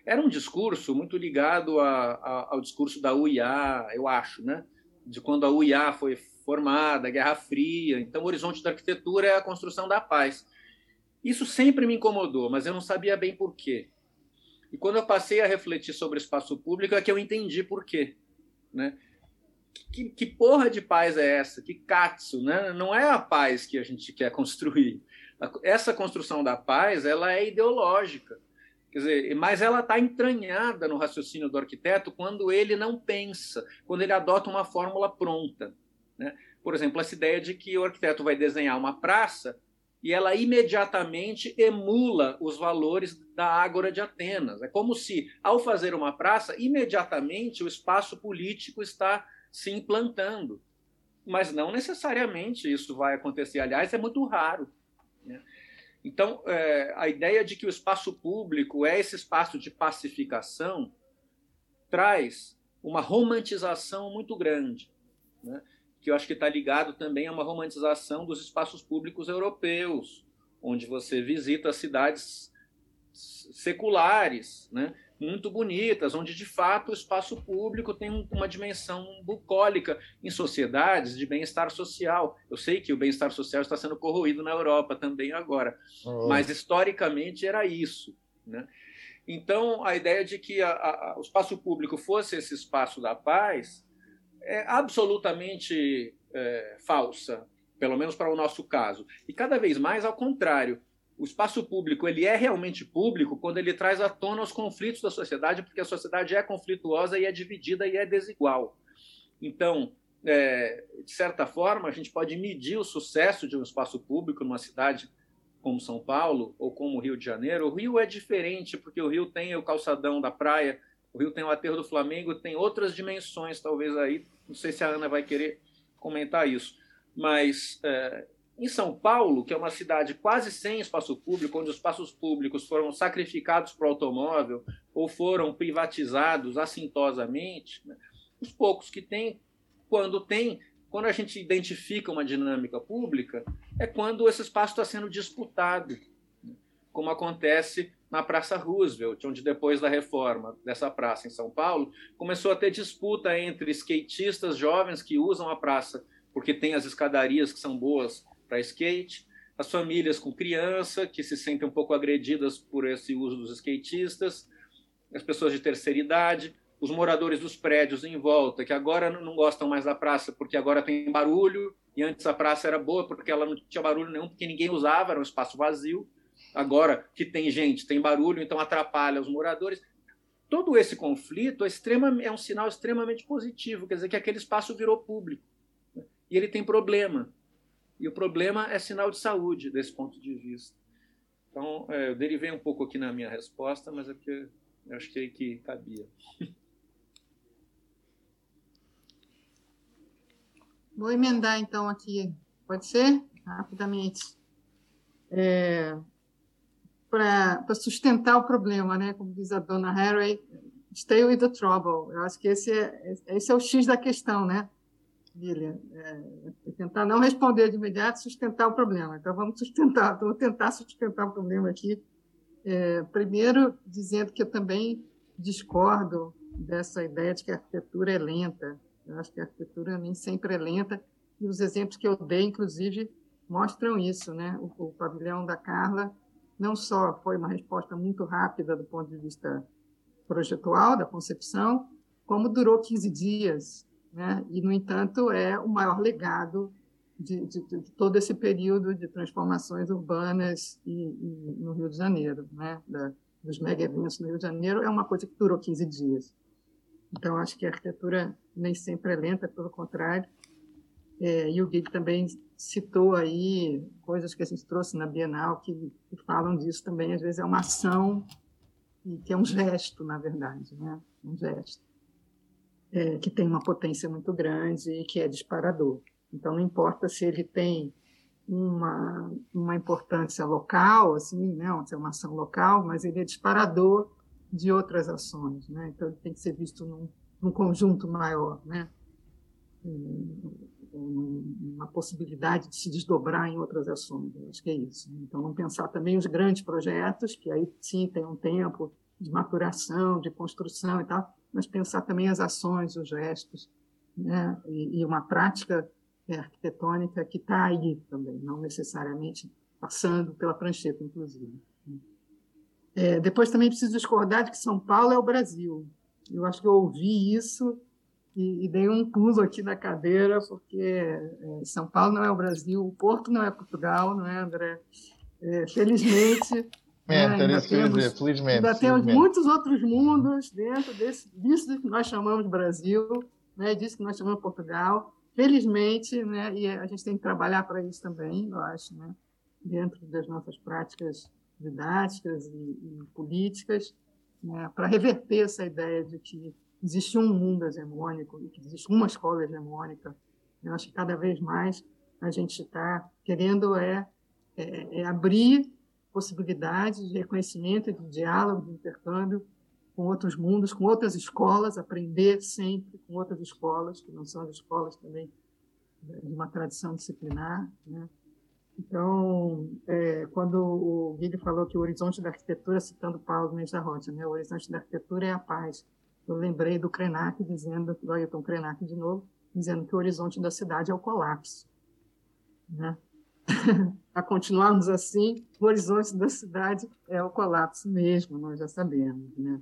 Era um discurso muito ligado ao discurso da UIA, eu acho, né? De quando a UIA foi formada, a Guerra Fria. Então, o horizonte da arquitetura é a construção da paz. Isso sempre me incomodou, mas eu não sabia bem por quê. E quando eu passei a refletir sobre espaço público, é que eu entendi por quê, né? Que porra de paz é essa? Que katsu, né? Não é a paz que a gente quer construir. Essa construção da paz, ela é ideológica. Quer dizer, mas ela está entranhada no raciocínio do arquiteto quando ele não pensa, quando ele adota uma fórmula pronta, né? Por exemplo, essa ideia de que o arquiteto vai desenhar uma praça e ela imediatamente emula os valores da Ágora de Atenas. É como se, ao fazer uma praça, imediatamente o espaço político está se implantando. Mas não necessariamente isso vai acontecer. Aliás, é muito raro, né? Então, a ideia de que o espaço público é esse espaço de pacificação traz uma romantização muito grande, né? Que eu acho que está ligado também a uma romantização dos espaços públicos europeus, onde você visita cidades seculares, né, muito bonitas, onde, de fato, o espaço público tem uma dimensão bucólica em sociedades de bem-estar social. Eu sei que o bem-estar social está sendo corroído na Europa também agora, mas, historicamente, era isso, né? Então, a ideia de que o espaço público fosse esse espaço da paz é absolutamente falsa, pelo menos para o nosso caso. E cada vez mais, ao contrário, o espaço público ele é realmente público quando ele traz à tona os conflitos da sociedade, porque a sociedade é conflituosa e é dividida e é desigual. Então, de certa forma, a gente pode medir o sucesso de um espaço público numa cidade como São Paulo ou como o Rio de Janeiro. O Rio é diferente, porque o Rio tem o calçadão da praia, o Rio tem o aterro do Flamengo, tem outras dimensões, talvez aí. Não sei se a Ana vai querer comentar isso, mas em São Paulo, que é uma cidade quase sem espaço público, onde os espaços públicos foram sacrificados para o automóvel ou foram privatizados assintosamente, né? Os poucos que tem, quando a gente identifica uma dinâmica pública, é quando esse espaço está sendo disputado, né? Como acontece na Praça Roosevelt, onde depois da reforma dessa praça em São Paulo, começou a ter disputa entre skatistas jovens que usam a praça porque tem as escadarias que são boas para skate, as famílias com criança que se sentem um pouco agredidas por esse uso dos skatistas, as pessoas de terceira idade, os moradores dos prédios em volta, que agora não gostam mais da praça porque agora tem barulho, e antes a praça era boa porque ela não tinha barulho nenhum, porque ninguém usava, era um espaço vazio. Agora que tem gente, tem barulho, então atrapalha os moradores. Todo esse conflito é um sinal extremamente positivo, quer dizer que aquele espaço virou público. E ele tem problema. E o problema é sinal de saúde, desse ponto de vista. Então, eu derivei um pouco aqui na minha resposta, mas é porque eu achei que cabia. Vou emendar, então, aqui. Pode ser? Rapidamente. Para sustentar o problema, né? Como diz a dona Haraway, stay with the trouble. Eu acho que esse é o X da questão, né, Lilian? Tentar não responder de imediato, sustentar o problema. Então, vou tentar sustentar o problema aqui. Primeiro, dizendo que eu também discordo dessa ideia de que a arquitetura é lenta. Eu acho que a arquitetura nem sempre é lenta, e os exemplos que eu dei, inclusive, mostram isso, né? O pavilhão da Carla não só foi uma resposta muito rápida do ponto de vista projetual, da concepção, como durou 15 dias, né? E, no entanto, é o maior legado de todo esse período de transformações urbanas e no Rio de Janeiro, né? Dos mega-eventos no Rio de Janeiro, é uma coisa que durou 15 dias. Então, acho que a arquitetura nem sempre é lenta, pelo contrário. E o Gui também citou aí coisas que a gente trouxe na Bienal que falam disso também. Às vezes é uma ação e que é um gesto, na verdade, né? Um gesto que tem uma potência muito grande e que é disparador. Então, não importa se ele tem uma importância local, assim, né? Ou se é uma ação local, mas ele é disparador de outras ações, né? Então, ele tem que ser visto num conjunto maior, né? Uma possibilidade de se desdobrar em outras ações. Eu acho que é isso. Então, vamos pensar também os grandes projetos, que aí sim tem um tempo de maturação, de construção e tal, mas pensar também as ações, os gestos, né? E uma prática arquitetônica que está aí também, não necessariamente passando pela prancheta, inclusive. Depois também preciso discordar de que São Paulo é o Brasil. Eu acho que eu ouvi isso e dei um pulo aqui na cadeira, porque São Paulo não é o Brasil, o Porto não é Portugal, não é, André? Felizmente... Ainda temos muitos outros mundos dentro disso que nós chamamos de Brasil, né, disso que nós chamamos de Portugal. Felizmente, né, e a gente tem que trabalhar para isso também, eu acho, né, dentro das nossas práticas didáticas e políticas, né, para reverter essa ideia de que existe um mundo hegemônico e que existe uma escola hegemônica. Eu acho que cada vez mais a gente está querendo abrir possibilidades de reconhecimento, de diálogo, de intercâmbio com outros mundos, com outras escolas, aprender sempre com outras escolas, que não são as escolas também de uma tradição disciplinar, né? Então, quando o Guilherme falou que o horizonte da arquitetura, citando Paulo Mendes da Rocha, né, o horizonte da arquitetura é a paz, eu lembrei do Krenak, do Ailton Krenak de novo, dizendo que o horizonte da cidade é o colapso, né? A continuarmos assim, o horizonte da cidade é o colapso mesmo, nós já sabemos, né?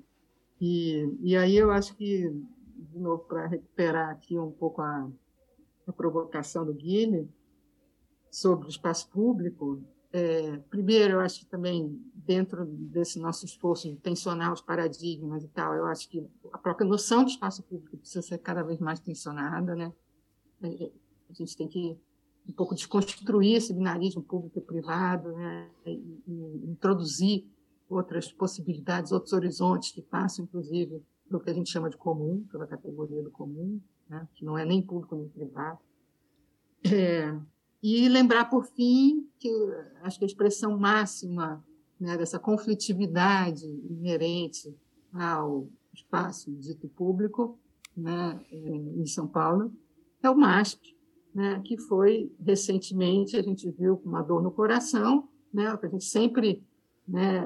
E aí eu acho que, de novo, para recuperar aqui um pouco a provocação do Guilherme sobre o espaço público, primeiro, eu acho que também, dentro desse nosso esforço de tensionar os paradigmas e tal, eu acho que a própria noção de espaço público precisa ser cada vez mais tensionada, né? A gente tem que um pouco desconstruir esse binarismo público e privado, né? E introduzir outras possibilidades, outros horizontes que passam, inclusive, pelo que a gente chama de comum, pela categoria do comum, né? Que não é nem público nem privado. E lembrar, por fim, que acho que a expressão máxima, né, dessa conflitividade inerente ao espaço dito público, né, em São Paulo é o MASP, né, que foi, recentemente, a gente viu com uma dor no coração, né, que a gente sempre, né,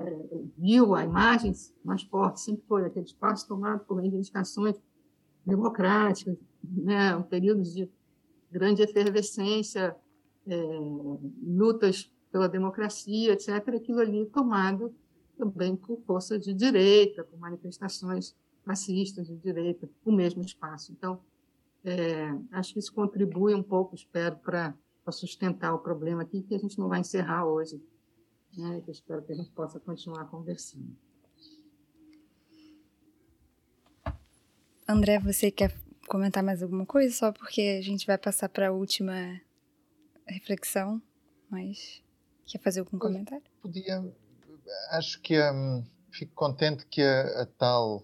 viu a imagem mais forte, sempre foi aquele espaço tomado por reivindicações democráticas, né, um período de grande efervescência, lutas pela democracia, etc., aquilo ali tomado também por forças de direita, por manifestações fascistas de direita, o mesmo espaço. Então, acho que isso contribui um pouco, espero, para sustentar o problema aqui, que a gente não vai encerrar hoje, né? Eu espero que a gente possa continuar conversando. André, você quer comentar mais alguma coisa? Só porque a gente vai passar para a última reflexão, mas quer fazer algum comentário? Acho que fico contente que a tal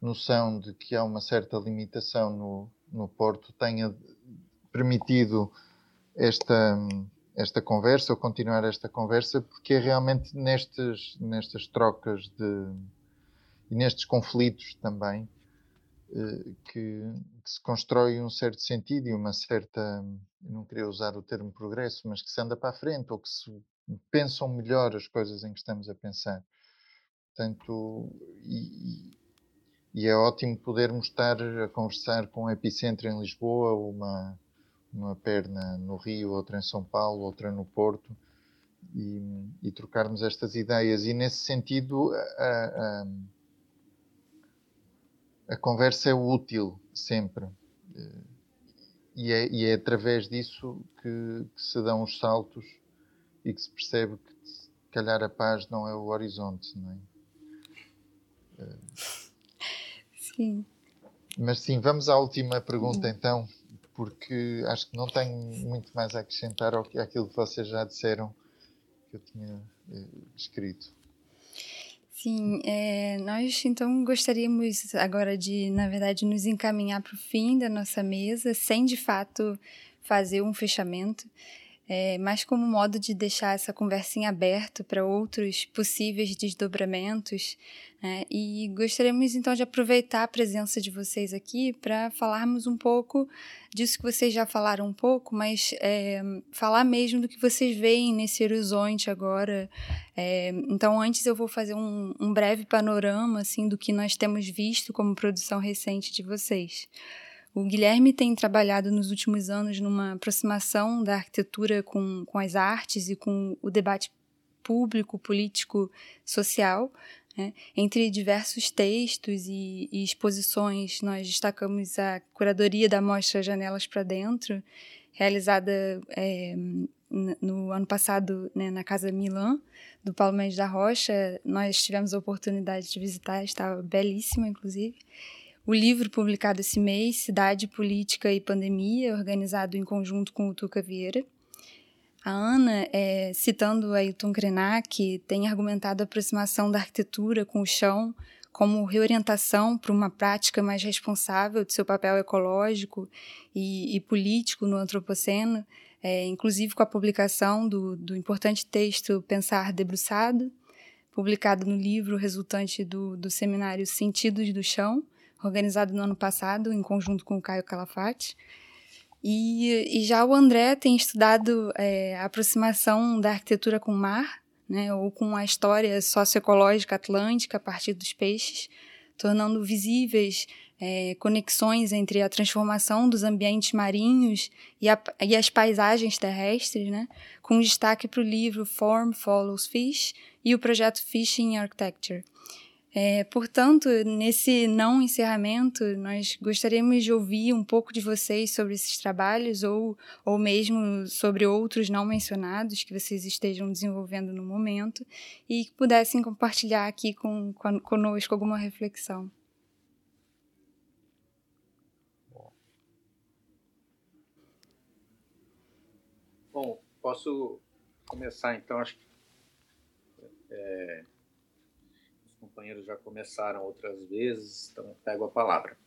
noção de que há uma certa limitação no Porto tenha permitido esta conversa, ou continuar esta conversa, porque é realmente nestas trocas e nestes conflitos também que se constrói um certo sentido e uma certa, não queria usar o termo progresso, mas que se anda para a frente, ou que se pensam melhor as coisas em que estamos a pensar. Portanto, e é ótimo podermos estar a conversar com um epicentro em Lisboa, uma perna no Rio, outra em São Paulo, outra no Porto, e trocarmos estas ideias. E, nesse sentido, a conversa é útil sempre. E é através disso que se dão os saltos e que se percebe que, se calhar, a paz não é o horizonte, não é? Sim. Mas sim, vamos à última pergunta então, porque acho que não tenho muito mais a acrescentar àquilo que vocês já disseram, que eu tinha escrito. Sim, nós então gostaríamos agora de, na verdade, nos encaminhar para o fim da nossa mesa, sem de fato fazer um fechamento, mas como modo de deixar essa conversinha aberta para outros possíveis desdobramentos, né? E gostaríamos então de aproveitar a presença de vocês aqui para falarmos um pouco disso que vocês já falaram um pouco, mas falar mesmo do que vocês veem nesse horizonte agora. Então, antes eu vou fazer um breve panorama assim, do que nós temos visto como produção recente de vocês. O Guilherme tem trabalhado nos últimos anos numa aproximação da arquitetura com as artes e com o debate público, político, social. Né? Entre diversos textos e exposições, nós destacamos a curadoria da mostra Janelas para Dentro, realizada no ano passado, né, na Casa Milan, do Paulo Mendes da Rocha. Nós tivemos a oportunidade de visitar, estava belíssima, inclusive. O livro publicado esse mês, Cidade, Política e Pandemia, organizado em conjunto com o Tuca Vieira. A Ana, citando Ailton Krenak, tem argumentado a aproximação da arquitetura com o chão como reorientação para uma prática mais responsável de seu papel ecológico e político no antropoceno, inclusive com a publicação do importante texto Pensar Debruçado, publicado no livro resultante do seminário Sentidos do Chão, organizado no ano passado, em conjunto com o Caio Calafate. E já o André tem estudado a aproximação da arquitetura com o mar, né, ou com a história socioecológica atlântica a partir dos peixes, tornando visíveis conexões entre a transformação dos ambientes marinhos e as paisagens terrestres, né, com destaque para o livro Form Follows Fish e o projeto Fishing Architecture. Portanto, nesse não encerramento, nós gostaríamos de ouvir um pouco de vocês sobre esses trabalhos ou mesmo sobre outros não mencionados que vocês estejam desenvolvendo no momento e que pudessem compartilhar aqui conosco alguma reflexão. Bom, posso começar então, acho que... companheiros já começaram outras vezes, então pego a palavra.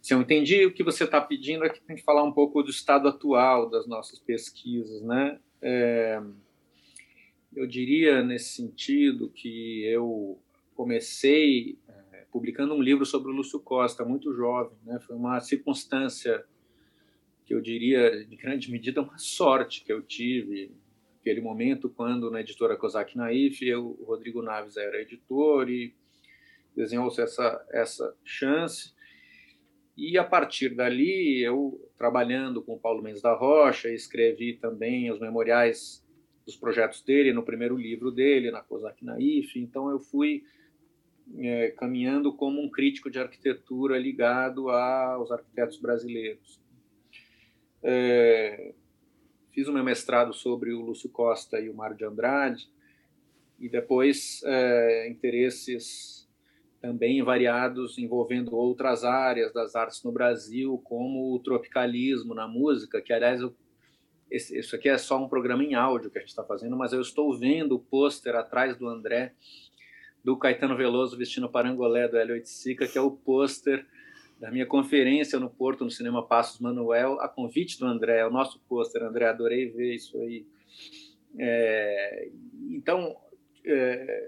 Se eu entendi, o que você está pedindo é que a gente falar um pouco do estado atual das nossas pesquisas, né? Eu diria, nesse sentido, que eu comecei publicando um livro sobre o Lúcio Costa, muito jovem, né? Foi uma circunstância que eu diria, em grande medida, uma sorte que eu tive, aquele momento quando, na editora Cosac Naif, o Rodrigo Naves era editor e desenhou-se essa chance. E, a partir dali, eu, trabalhando com o Paulo Mendes da Rocha, escrevi também os memoriais dos projetos dele, no primeiro livro dele, na Cosac Naif. Então, eu fui caminhando como um crítico de arquitetura ligado aos arquitetos brasileiros. Fiz o meu mestrado sobre o Lúcio Costa e o Mário de Andrade, e depois interesses também variados envolvendo outras áreas das artes no Brasil, como o tropicalismo na música, que, aliás, isso aqui é só um programa em áudio que a gente está fazendo, mas eu estou vendo o pôster atrás do André, do Caetano Veloso vestindo parangolé do Hélio Oiticica, que é o pôster da minha conferência no Porto, no Cinema Passos Manuel, a convite do André, o nosso pôster. André, adorei ver isso aí.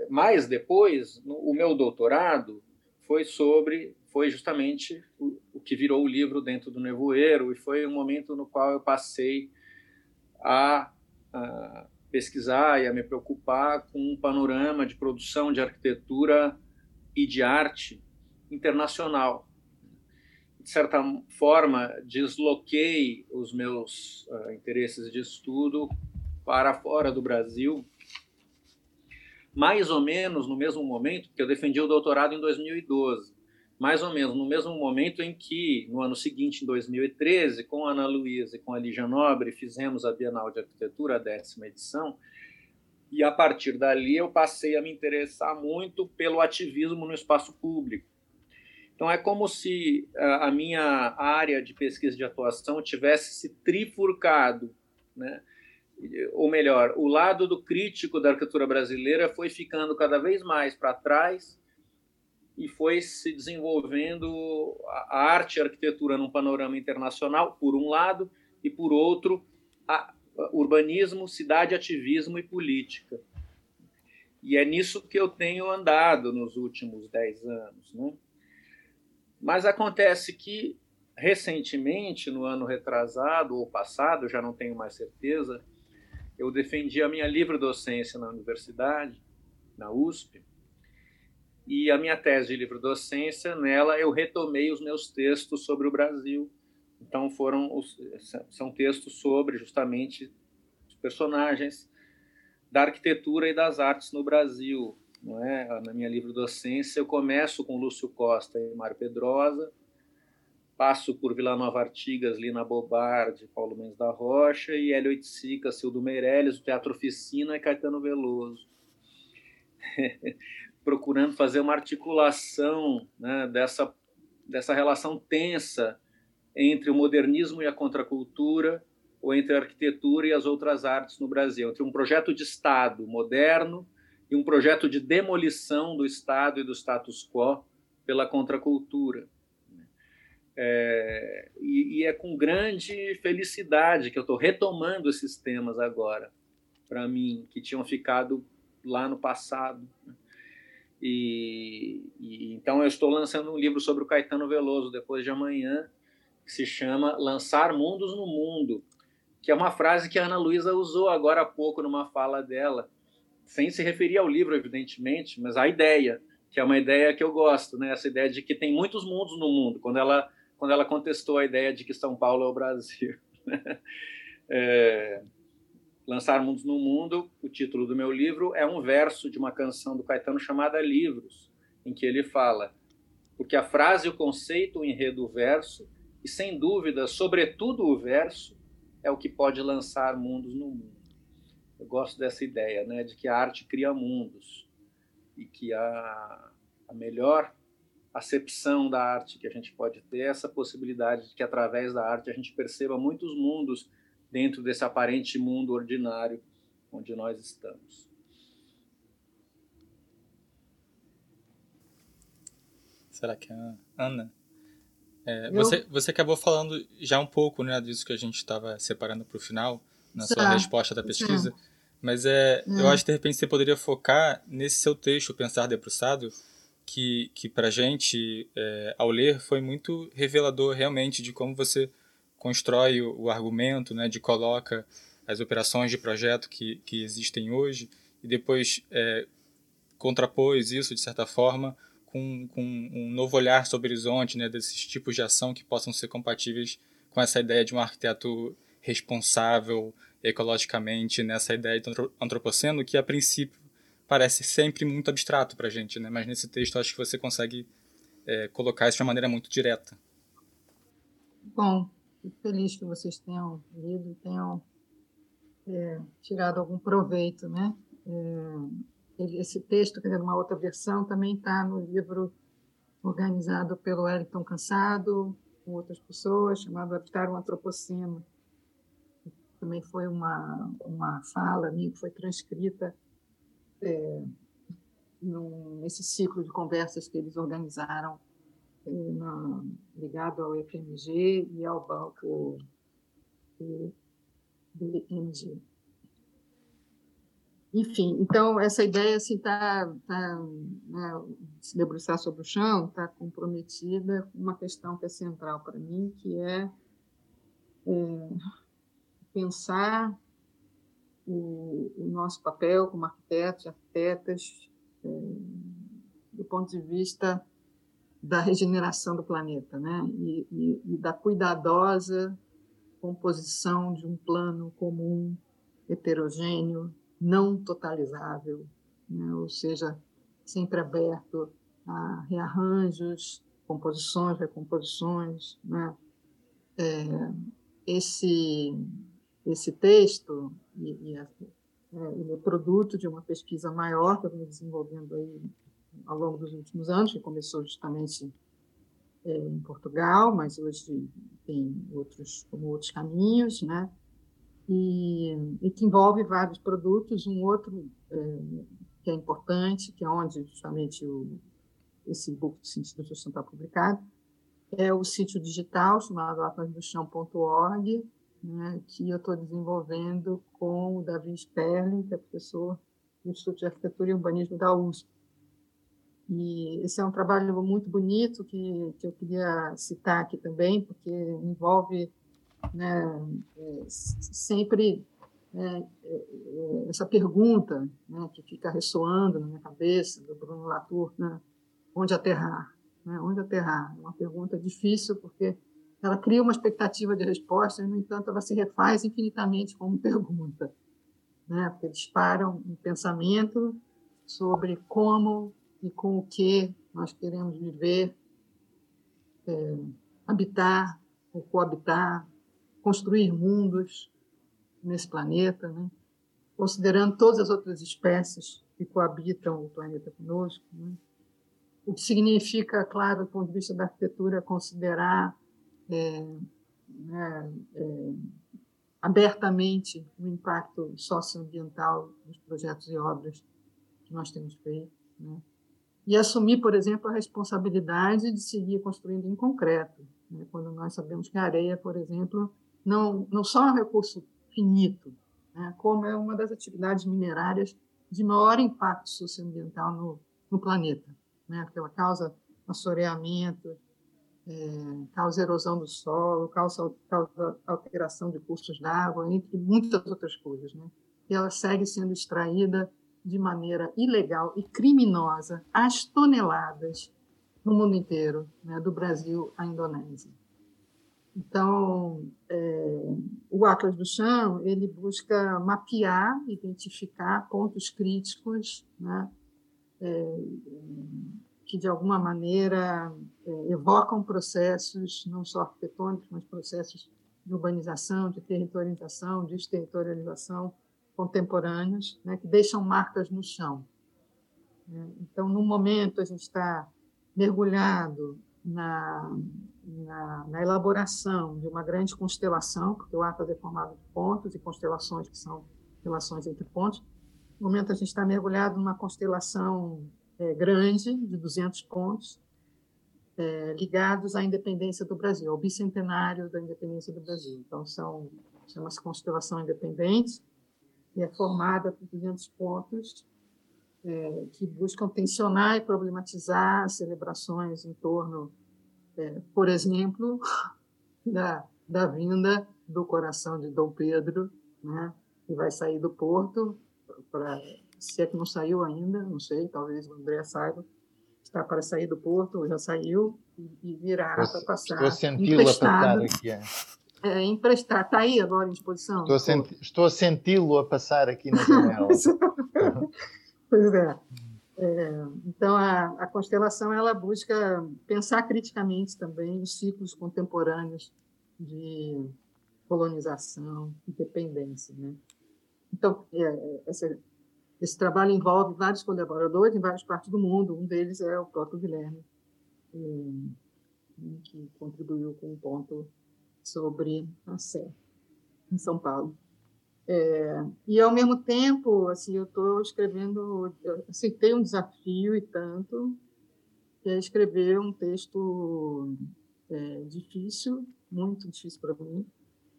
Mas depois, o meu doutorado foi justamente o que virou o livro Dentro do Nevoeiro, e foi um momento no qual eu passei a pesquisar e a me preocupar com um panorama de produção de arquitetura e de arte internacional. De certa forma, desloquei os meus interesses de estudo para fora do Brasil, mais ou menos no mesmo momento, porque eu defendi o doutorado em 2012, mais ou menos no mesmo momento em que, no ano seguinte, em 2013, com a Ana Luiza e com a Lígia Nobre, fizemos a Bienal de Arquitetura, a 10ª edição, e, a partir dali, eu passei a me interessar muito pelo ativismo no espaço público. Então, é como se a minha área de pesquisa de atuação tivesse se trifurcado, né? Ou melhor, o lado do crítico da arquitetura brasileira foi ficando cada vez mais para trás e foi se desenvolvendo a arte e a arquitetura num panorama internacional, por um lado, e, por outro, urbanismo, cidade, ativismo e política. E é nisso que eu tenho andado nos últimos 10 anos, né? Mas acontece que, recentemente, no ano retrasado ou passado, já não tenho mais certeza, eu defendi a minha livre-docência na universidade, na USP, e a minha tese de livre-docência, nela eu retomei os meus textos sobre o Brasil. Então, são textos sobre, justamente, personagens da arquitetura e das artes no Brasil. Não é? Na minha livrodocência, eu começo com Lúcio Costa e Mário Pedrosa, passo por Vilanova Artigas, Lina Bobardi, Paulo Mendes da Rocha, e Hélio Oiticica, Cildo Meirelles, o Teatro Oficina e Caetano Veloso. Procurando fazer uma articulação, né, dessa relação tensa entre o modernismo e a contracultura, ou entre a arquitetura e as outras artes no Brasil, entre um projeto de Estado moderno e um projeto de demolição do Estado e do status quo pela contracultura. E é com grande felicidade que eu estou retomando esses temas agora, para mim, que tinham ficado lá no passado. Então, eu estou lançando um livro sobre o Caetano Veloso, depois de amanhã, que se chama Lançar Mundos no Mundo, que é uma frase que a Ana Luiza usou agora há pouco numa fala dela, sem se referir ao livro, evidentemente, mas à ideia, que é uma ideia que eu gosto, né? Essa ideia de que tem muitos mundos no mundo, quando ela contestou a ideia de que São Paulo é o Brasil. Lançar Mundos no Mundo, o título do meu livro, é um verso de uma canção do Caetano chamada Livros, em que ele fala: porque a frase, o conceito, o enredo, o verso, e sem dúvida, sobretudo o verso, é o que pode lançar mundos no mundo. Eu gosto dessa ideia, né, de que a arte cria mundos e que a melhor acepção da arte que a gente pode ter é essa possibilidade de que, através da arte, a gente perceba muitos mundos dentro desse aparente mundo ordinário onde nós estamos. Será que é Ana? Você acabou falando já um pouco, né, disso que a gente estava separando para o final, na sua resposta da pesquisa, mas eu acho que, de repente, você poderia focar nesse seu texto, Pensar Debruçado, que para a gente, ao ler, foi muito revelador, realmente, de como você constrói o argumento, né, de coloca as operações de projeto que existem hoje, e depois contrapôs isso, de certa forma, com um novo olhar sobre o horizonte, né, desses tipos de ação que possam ser compatíveis com essa ideia de um arquiteto responsável ecologicamente, nessa ideia de antropoceno, que a princípio parece sempre muito abstrato para a gente, né, mas nesse texto acho que você consegue colocar isso de uma maneira muito direta. Bom, fico feliz que vocês tenham lido e tenham tirado algum proveito, né? Esse texto, que é uma outra versão, também está no livro organizado pelo Wellington Cansado, com outras pessoas, chamado Habitar um Antropoceno. Também foi uma fala minha que foi transcrita nesse ciclo de conversas que eles organizaram ligado ao FMG e ao banco BMG. Enfim, então, essa ideia, assim, né, se debruçar sobre o chão, está comprometida com uma questão que é central para mim, que é pensar o nosso papel como arquitetos e arquitetas do ponto de vista da regeneração do planeta, né? E da cuidadosa composição de um plano comum, heterogêneo, não totalizável, né? Ou seja, sempre aberto a rearranjos, composições, recomposições, né? Esse texto ele é produto de uma pesquisa maior que eu venho desenvolvendo aí ao longo dos últimos anos, que começou justamente em Portugal, mas hoje tem outros caminhos, né? E que envolve vários produtos. Um outro que é importante, que é onde justamente esse e-book do Sentido do Chão está publicado, é o sítio digital chamado atlasdochão.org, né, que eu estou desenvolvendo com o Davi Sperling, que é professor do Instituto de Arquitetura e Urbanismo da USP. E esse é um trabalho muito bonito que eu queria citar aqui também, porque envolve, né, sempre, né, essa pergunta, né, que fica ressoando na minha cabeça, do Bruno Latour, né, onde aterrar? Né, onde aterrar? É uma pergunta difícil, porque ela cria uma expectativa de resposta, e, no entanto, ela se refaz infinitamente como pergunta. né? Porque eles param um pensamento sobre como e com o que nós queremos viver, habitar ou coabitar, construir mundos nesse planeta, né? Considerando todas as outras espécies que coabitam o planeta conosco, né? O que significa, claro, do ponto de vista da arquitetura, considerar abertamente o impacto socioambiental dos projetos e obras que nós temos feito, né? E assumir, por exemplo, a responsabilidade de seguir construindo em concreto, né? Quando nós sabemos que a areia, por exemplo, não só é um recurso finito, né? Como é uma das atividades minerárias de maior impacto socioambiental no planeta, né? Porque ela causa assoreamento, causa erosão do solo, causa alteração de cursos d'água, entre muitas outras coisas, né? E ela segue sendo extraída de maneira ilegal e criminosa, às toneladas, no mundo inteiro, né? Do Brasil à Indonésia. Então, o Atlas do Chão, ele busca mapear, identificar pontos críticos, né? Que, de alguma maneira, evocam processos, não só arquitetônicos, mas processos de urbanização, de territorialização, de exterritorialização contemporâneos, né, que deixam marcas no chão. Então, no momento, a gente está mergulhado na elaboração de uma grande constelação, porque o Atlas é formado de pontos e constelações, que são relações entre pontos. No momento, a gente está mergulhado numa constelação grande, de 200 pontos, ligados à independência do Brasil, ao bicentenário da independência do Brasil. Então, chama-se Constelação Independente, e é formada por 200 pontos que buscam tensionar e problematizar celebrações em torno, por exemplo, da vinda do coração de Dom Pedro, né, que vai sair do Porto, se é que não saiu ainda, não sei, talvez o André saiba, está para sair do Porto, ou já saiu, e virá para passar. Estou sentindo apertado aqui. Emprestar, está aí agora em exposição? Estou a senti-lo a passar aqui na janela. Pois é. Então, a constelação ela busca pensar criticamente também os ciclos contemporâneos de colonização e dependência, né? Então, esse trabalho envolve vários colaboradores em várias partes do mundo. Um deles é o próprio Guilherme, que contribuiu com um ponto sobre a Sé, em São Paulo. E, ao mesmo tempo, assim, eu estou escrevendo... Eu aceitei um desafio e tanto, que é escrever um texto difícil, muito difícil para mim,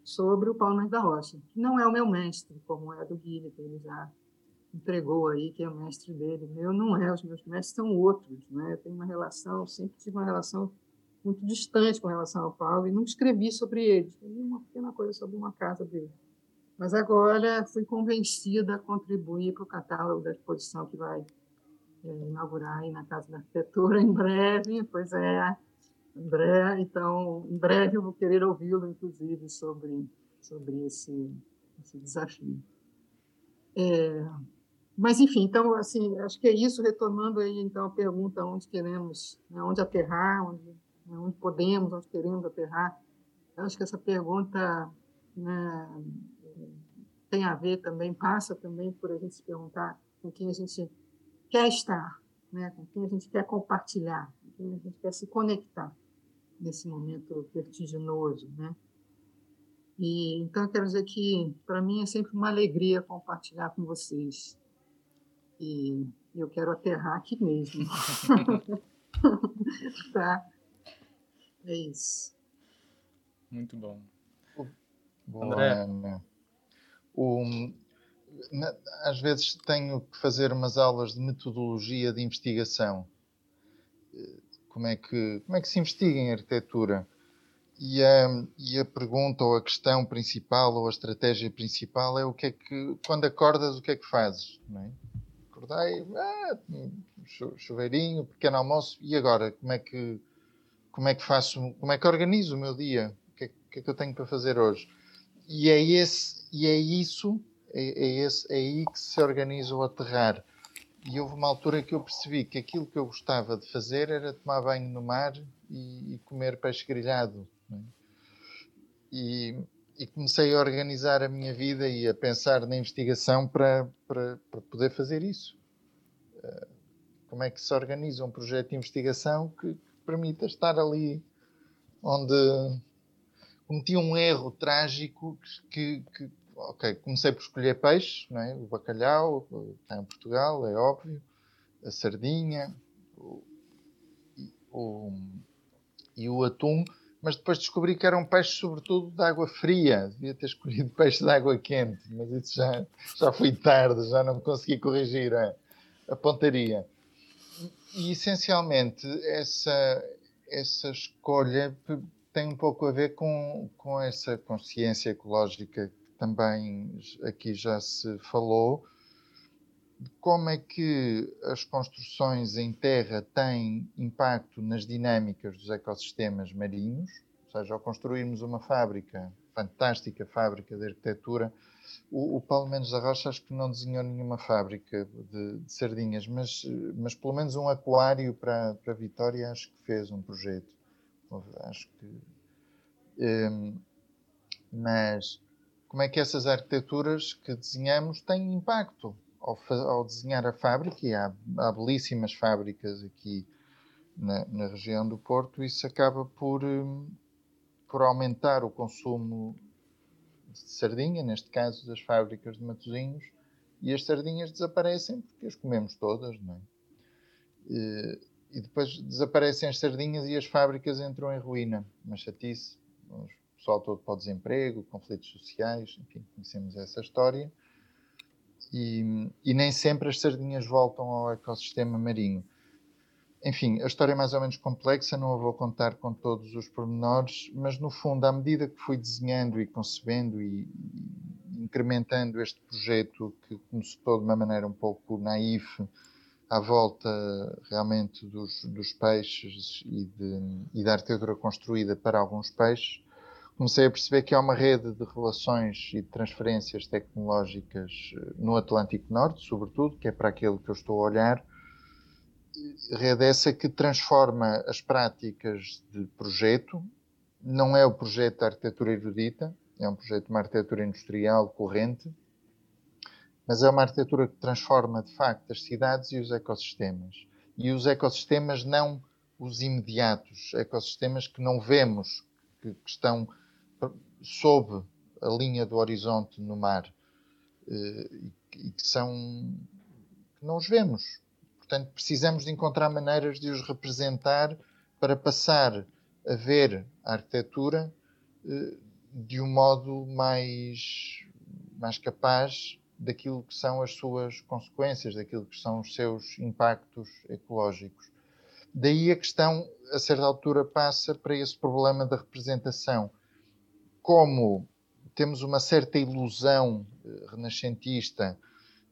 sobre o Paulo Mendes da Rocha, que não é o meu mestre, como é do Guilherme, que ele já entregou aí, que é o mestre dele. Meu não é, os meus mestres são outros, né? Eu tenho uma relação, sempre tive uma relação muito distante com relação ao Paulo, e não escrevi sobre ele, escrevi uma pequena coisa sobre uma casa dele. Mas agora fui convencida a contribuir para o catálogo da exposição que vai inaugurar aí na Casa da Arquitetura em breve. Pois é, André, então em breve eu vou querer ouvi-lo, inclusive, sobre esse desafio. Mas, enfim, então, assim, acho que é isso, retomando aí então a pergunta onde queremos, né, onde aterrar, onde podemos, onde queremos aterrar. Eu acho que essa pergunta, né, tem a ver também, passa também por a gente se perguntar com quem a gente quer estar, né, com quem a gente quer compartilhar, com quem a gente quer se conectar nesse momento vertiginoso, né? E, então, eu quero dizer que, para mim, é sempre uma alegria compartilhar com vocês. E eu quero aterrar aqui mesmo. Tá? É isso. Muito bom. Boa, André. Ana. Às vezes tenho que fazer umas aulas de metodologia de investigação. Como é que se investiga em arquitetura? E a pergunta, ou a questão principal, ou a estratégia principal é quando acordas, o que é que fazes? Não é? Acordei, chuveirinho, pequeno almoço, e agora? Como é que organizo o meu dia? O que é que eu tenho para fazer hoje? E é isso é aí que se organiza o aterrar. E houve uma altura que eu percebi que aquilo que eu gostava de fazer era tomar banho no mar e comer peixe grelhado, né? E comecei a organizar a minha vida e a pensar na investigação para poder fazer isso. Como é que se organiza um projeto de investigação que permita estar ali onde... Cometi um erro trágico que ok, comecei por escolher peixe, não é? O bacalhau, está em Portugal, é óbvio, a sardinha, o atum, mas depois descobri que era um peixe sobretudo de água fria, devia ter escolhido peixe de água quente, mas isso já foi tarde, já não consegui corrigir a pontaria. E essencialmente essa escolha tem um pouco a ver com essa consciência ecológica que também aqui já se falou, de como é que as construções em terra têm impacto nas dinâmicas dos ecossistemas marinhos, ou seja, ao construirmos uma fábrica, fantástica fábrica de arquitetura, o Paulo Mendes da Rocha acho que não desenhou nenhuma fábrica de sardinhas, mas pelo menos um aquário para a Vitória acho que fez um projeto. Acho que, mas como é que essas arquiteturas que desenhamos têm impacto ao desenhar a fábrica? E há belíssimas fábricas aqui na região do Porto. Isso acaba por aumentar o consumo de sardinha, neste caso das fábricas de Matosinhos, e as sardinhas desaparecem porque as comemos todas, não é? E depois desaparecem as sardinhas e as fábricas entram em ruína. Uma chatice, o pessoal todo para o desemprego, conflitos sociais, enfim, conhecemos essa história. E nem sempre as sardinhas voltam ao ecossistema marinho. Enfim, a história é mais ou menos complexa, não a vou contar com todos os pormenores, mas no fundo, à medida que fui desenhando e concebendo e incrementando este projeto, que começou de uma maneira um pouco naif, à volta realmente dos peixes e da arquitetura construída para alguns peixes, comecei a perceber que há uma rede de relações e de transferências tecnológicas no Atlântico Norte, sobretudo, que é para aquele que eu estou a olhar, rede essa que transforma as práticas de projeto. Não é o projeto de arquitetura erudita, é um projeto de uma arquitetura industrial corrente, mas é uma arquitetura que transforma, de facto, as cidades e os ecossistemas. E os ecossistemas não os imediatos, ecossistemas que não vemos, que estão sob a linha do horizonte no mar, e que não os vemos. Portanto, precisamos de encontrar maneiras de os representar para passar a ver a arquitetura de um modo mais capaz daquilo que são as suas consequências, daquilo que são os seus impactos ecológicos. Daí a questão, a certa altura, passa para esse problema da representação. Como temos uma certa ilusão renascentista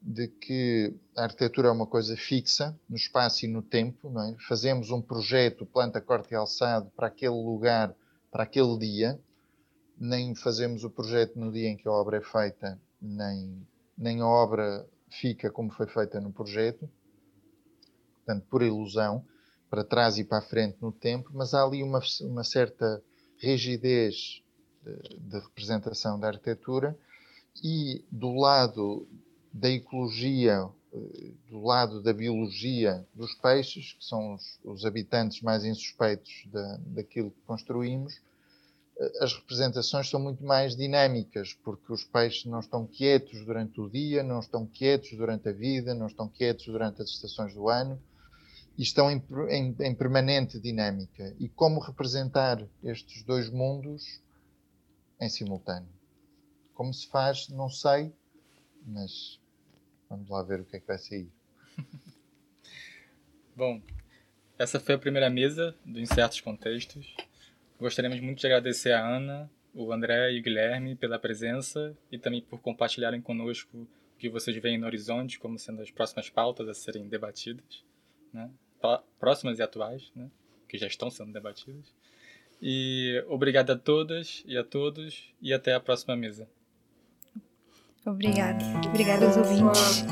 de que a arquitetura é uma coisa fixa, no espaço e no tempo, não é? Fazemos um projeto, planta, corte e alçado, para aquele lugar, para aquele dia, nem fazemos o projeto no dia em que a obra é feita, nem a obra fica como foi feita no projeto, portanto, por ilusão, para trás e para a frente no tempo, mas há ali uma certa rigidez de representação da arquitetura. E do lado da ecologia, do lado da biologia dos peixes, que são os habitantes mais insuspeitos daquilo que construímos, as representações são muito mais dinâmicas, porque os peixes não estão quietos durante o dia, não estão quietos durante a vida, não estão quietos durante as estações do ano, e estão em permanente dinâmica. E como representar estes dois mundos em simultâneo? Como se faz, não sei, mas vamos lá ver o que é que vai sair. Bom, essa foi a primeira mesa do Incertos Contextos. Gostaríamos muito de agradecer a Ana, o André e o Guilherme pela presença e também por compartilharem conosco o que vocês veem no horizonte como sendo as próximas pautas a serem debatidas, né? Próximas e atuais, né? Que já estão sendo debatidas. E obrigado a todas e a todos e até a próxima mesa. Obrigada. Obrigada aos ouvintes.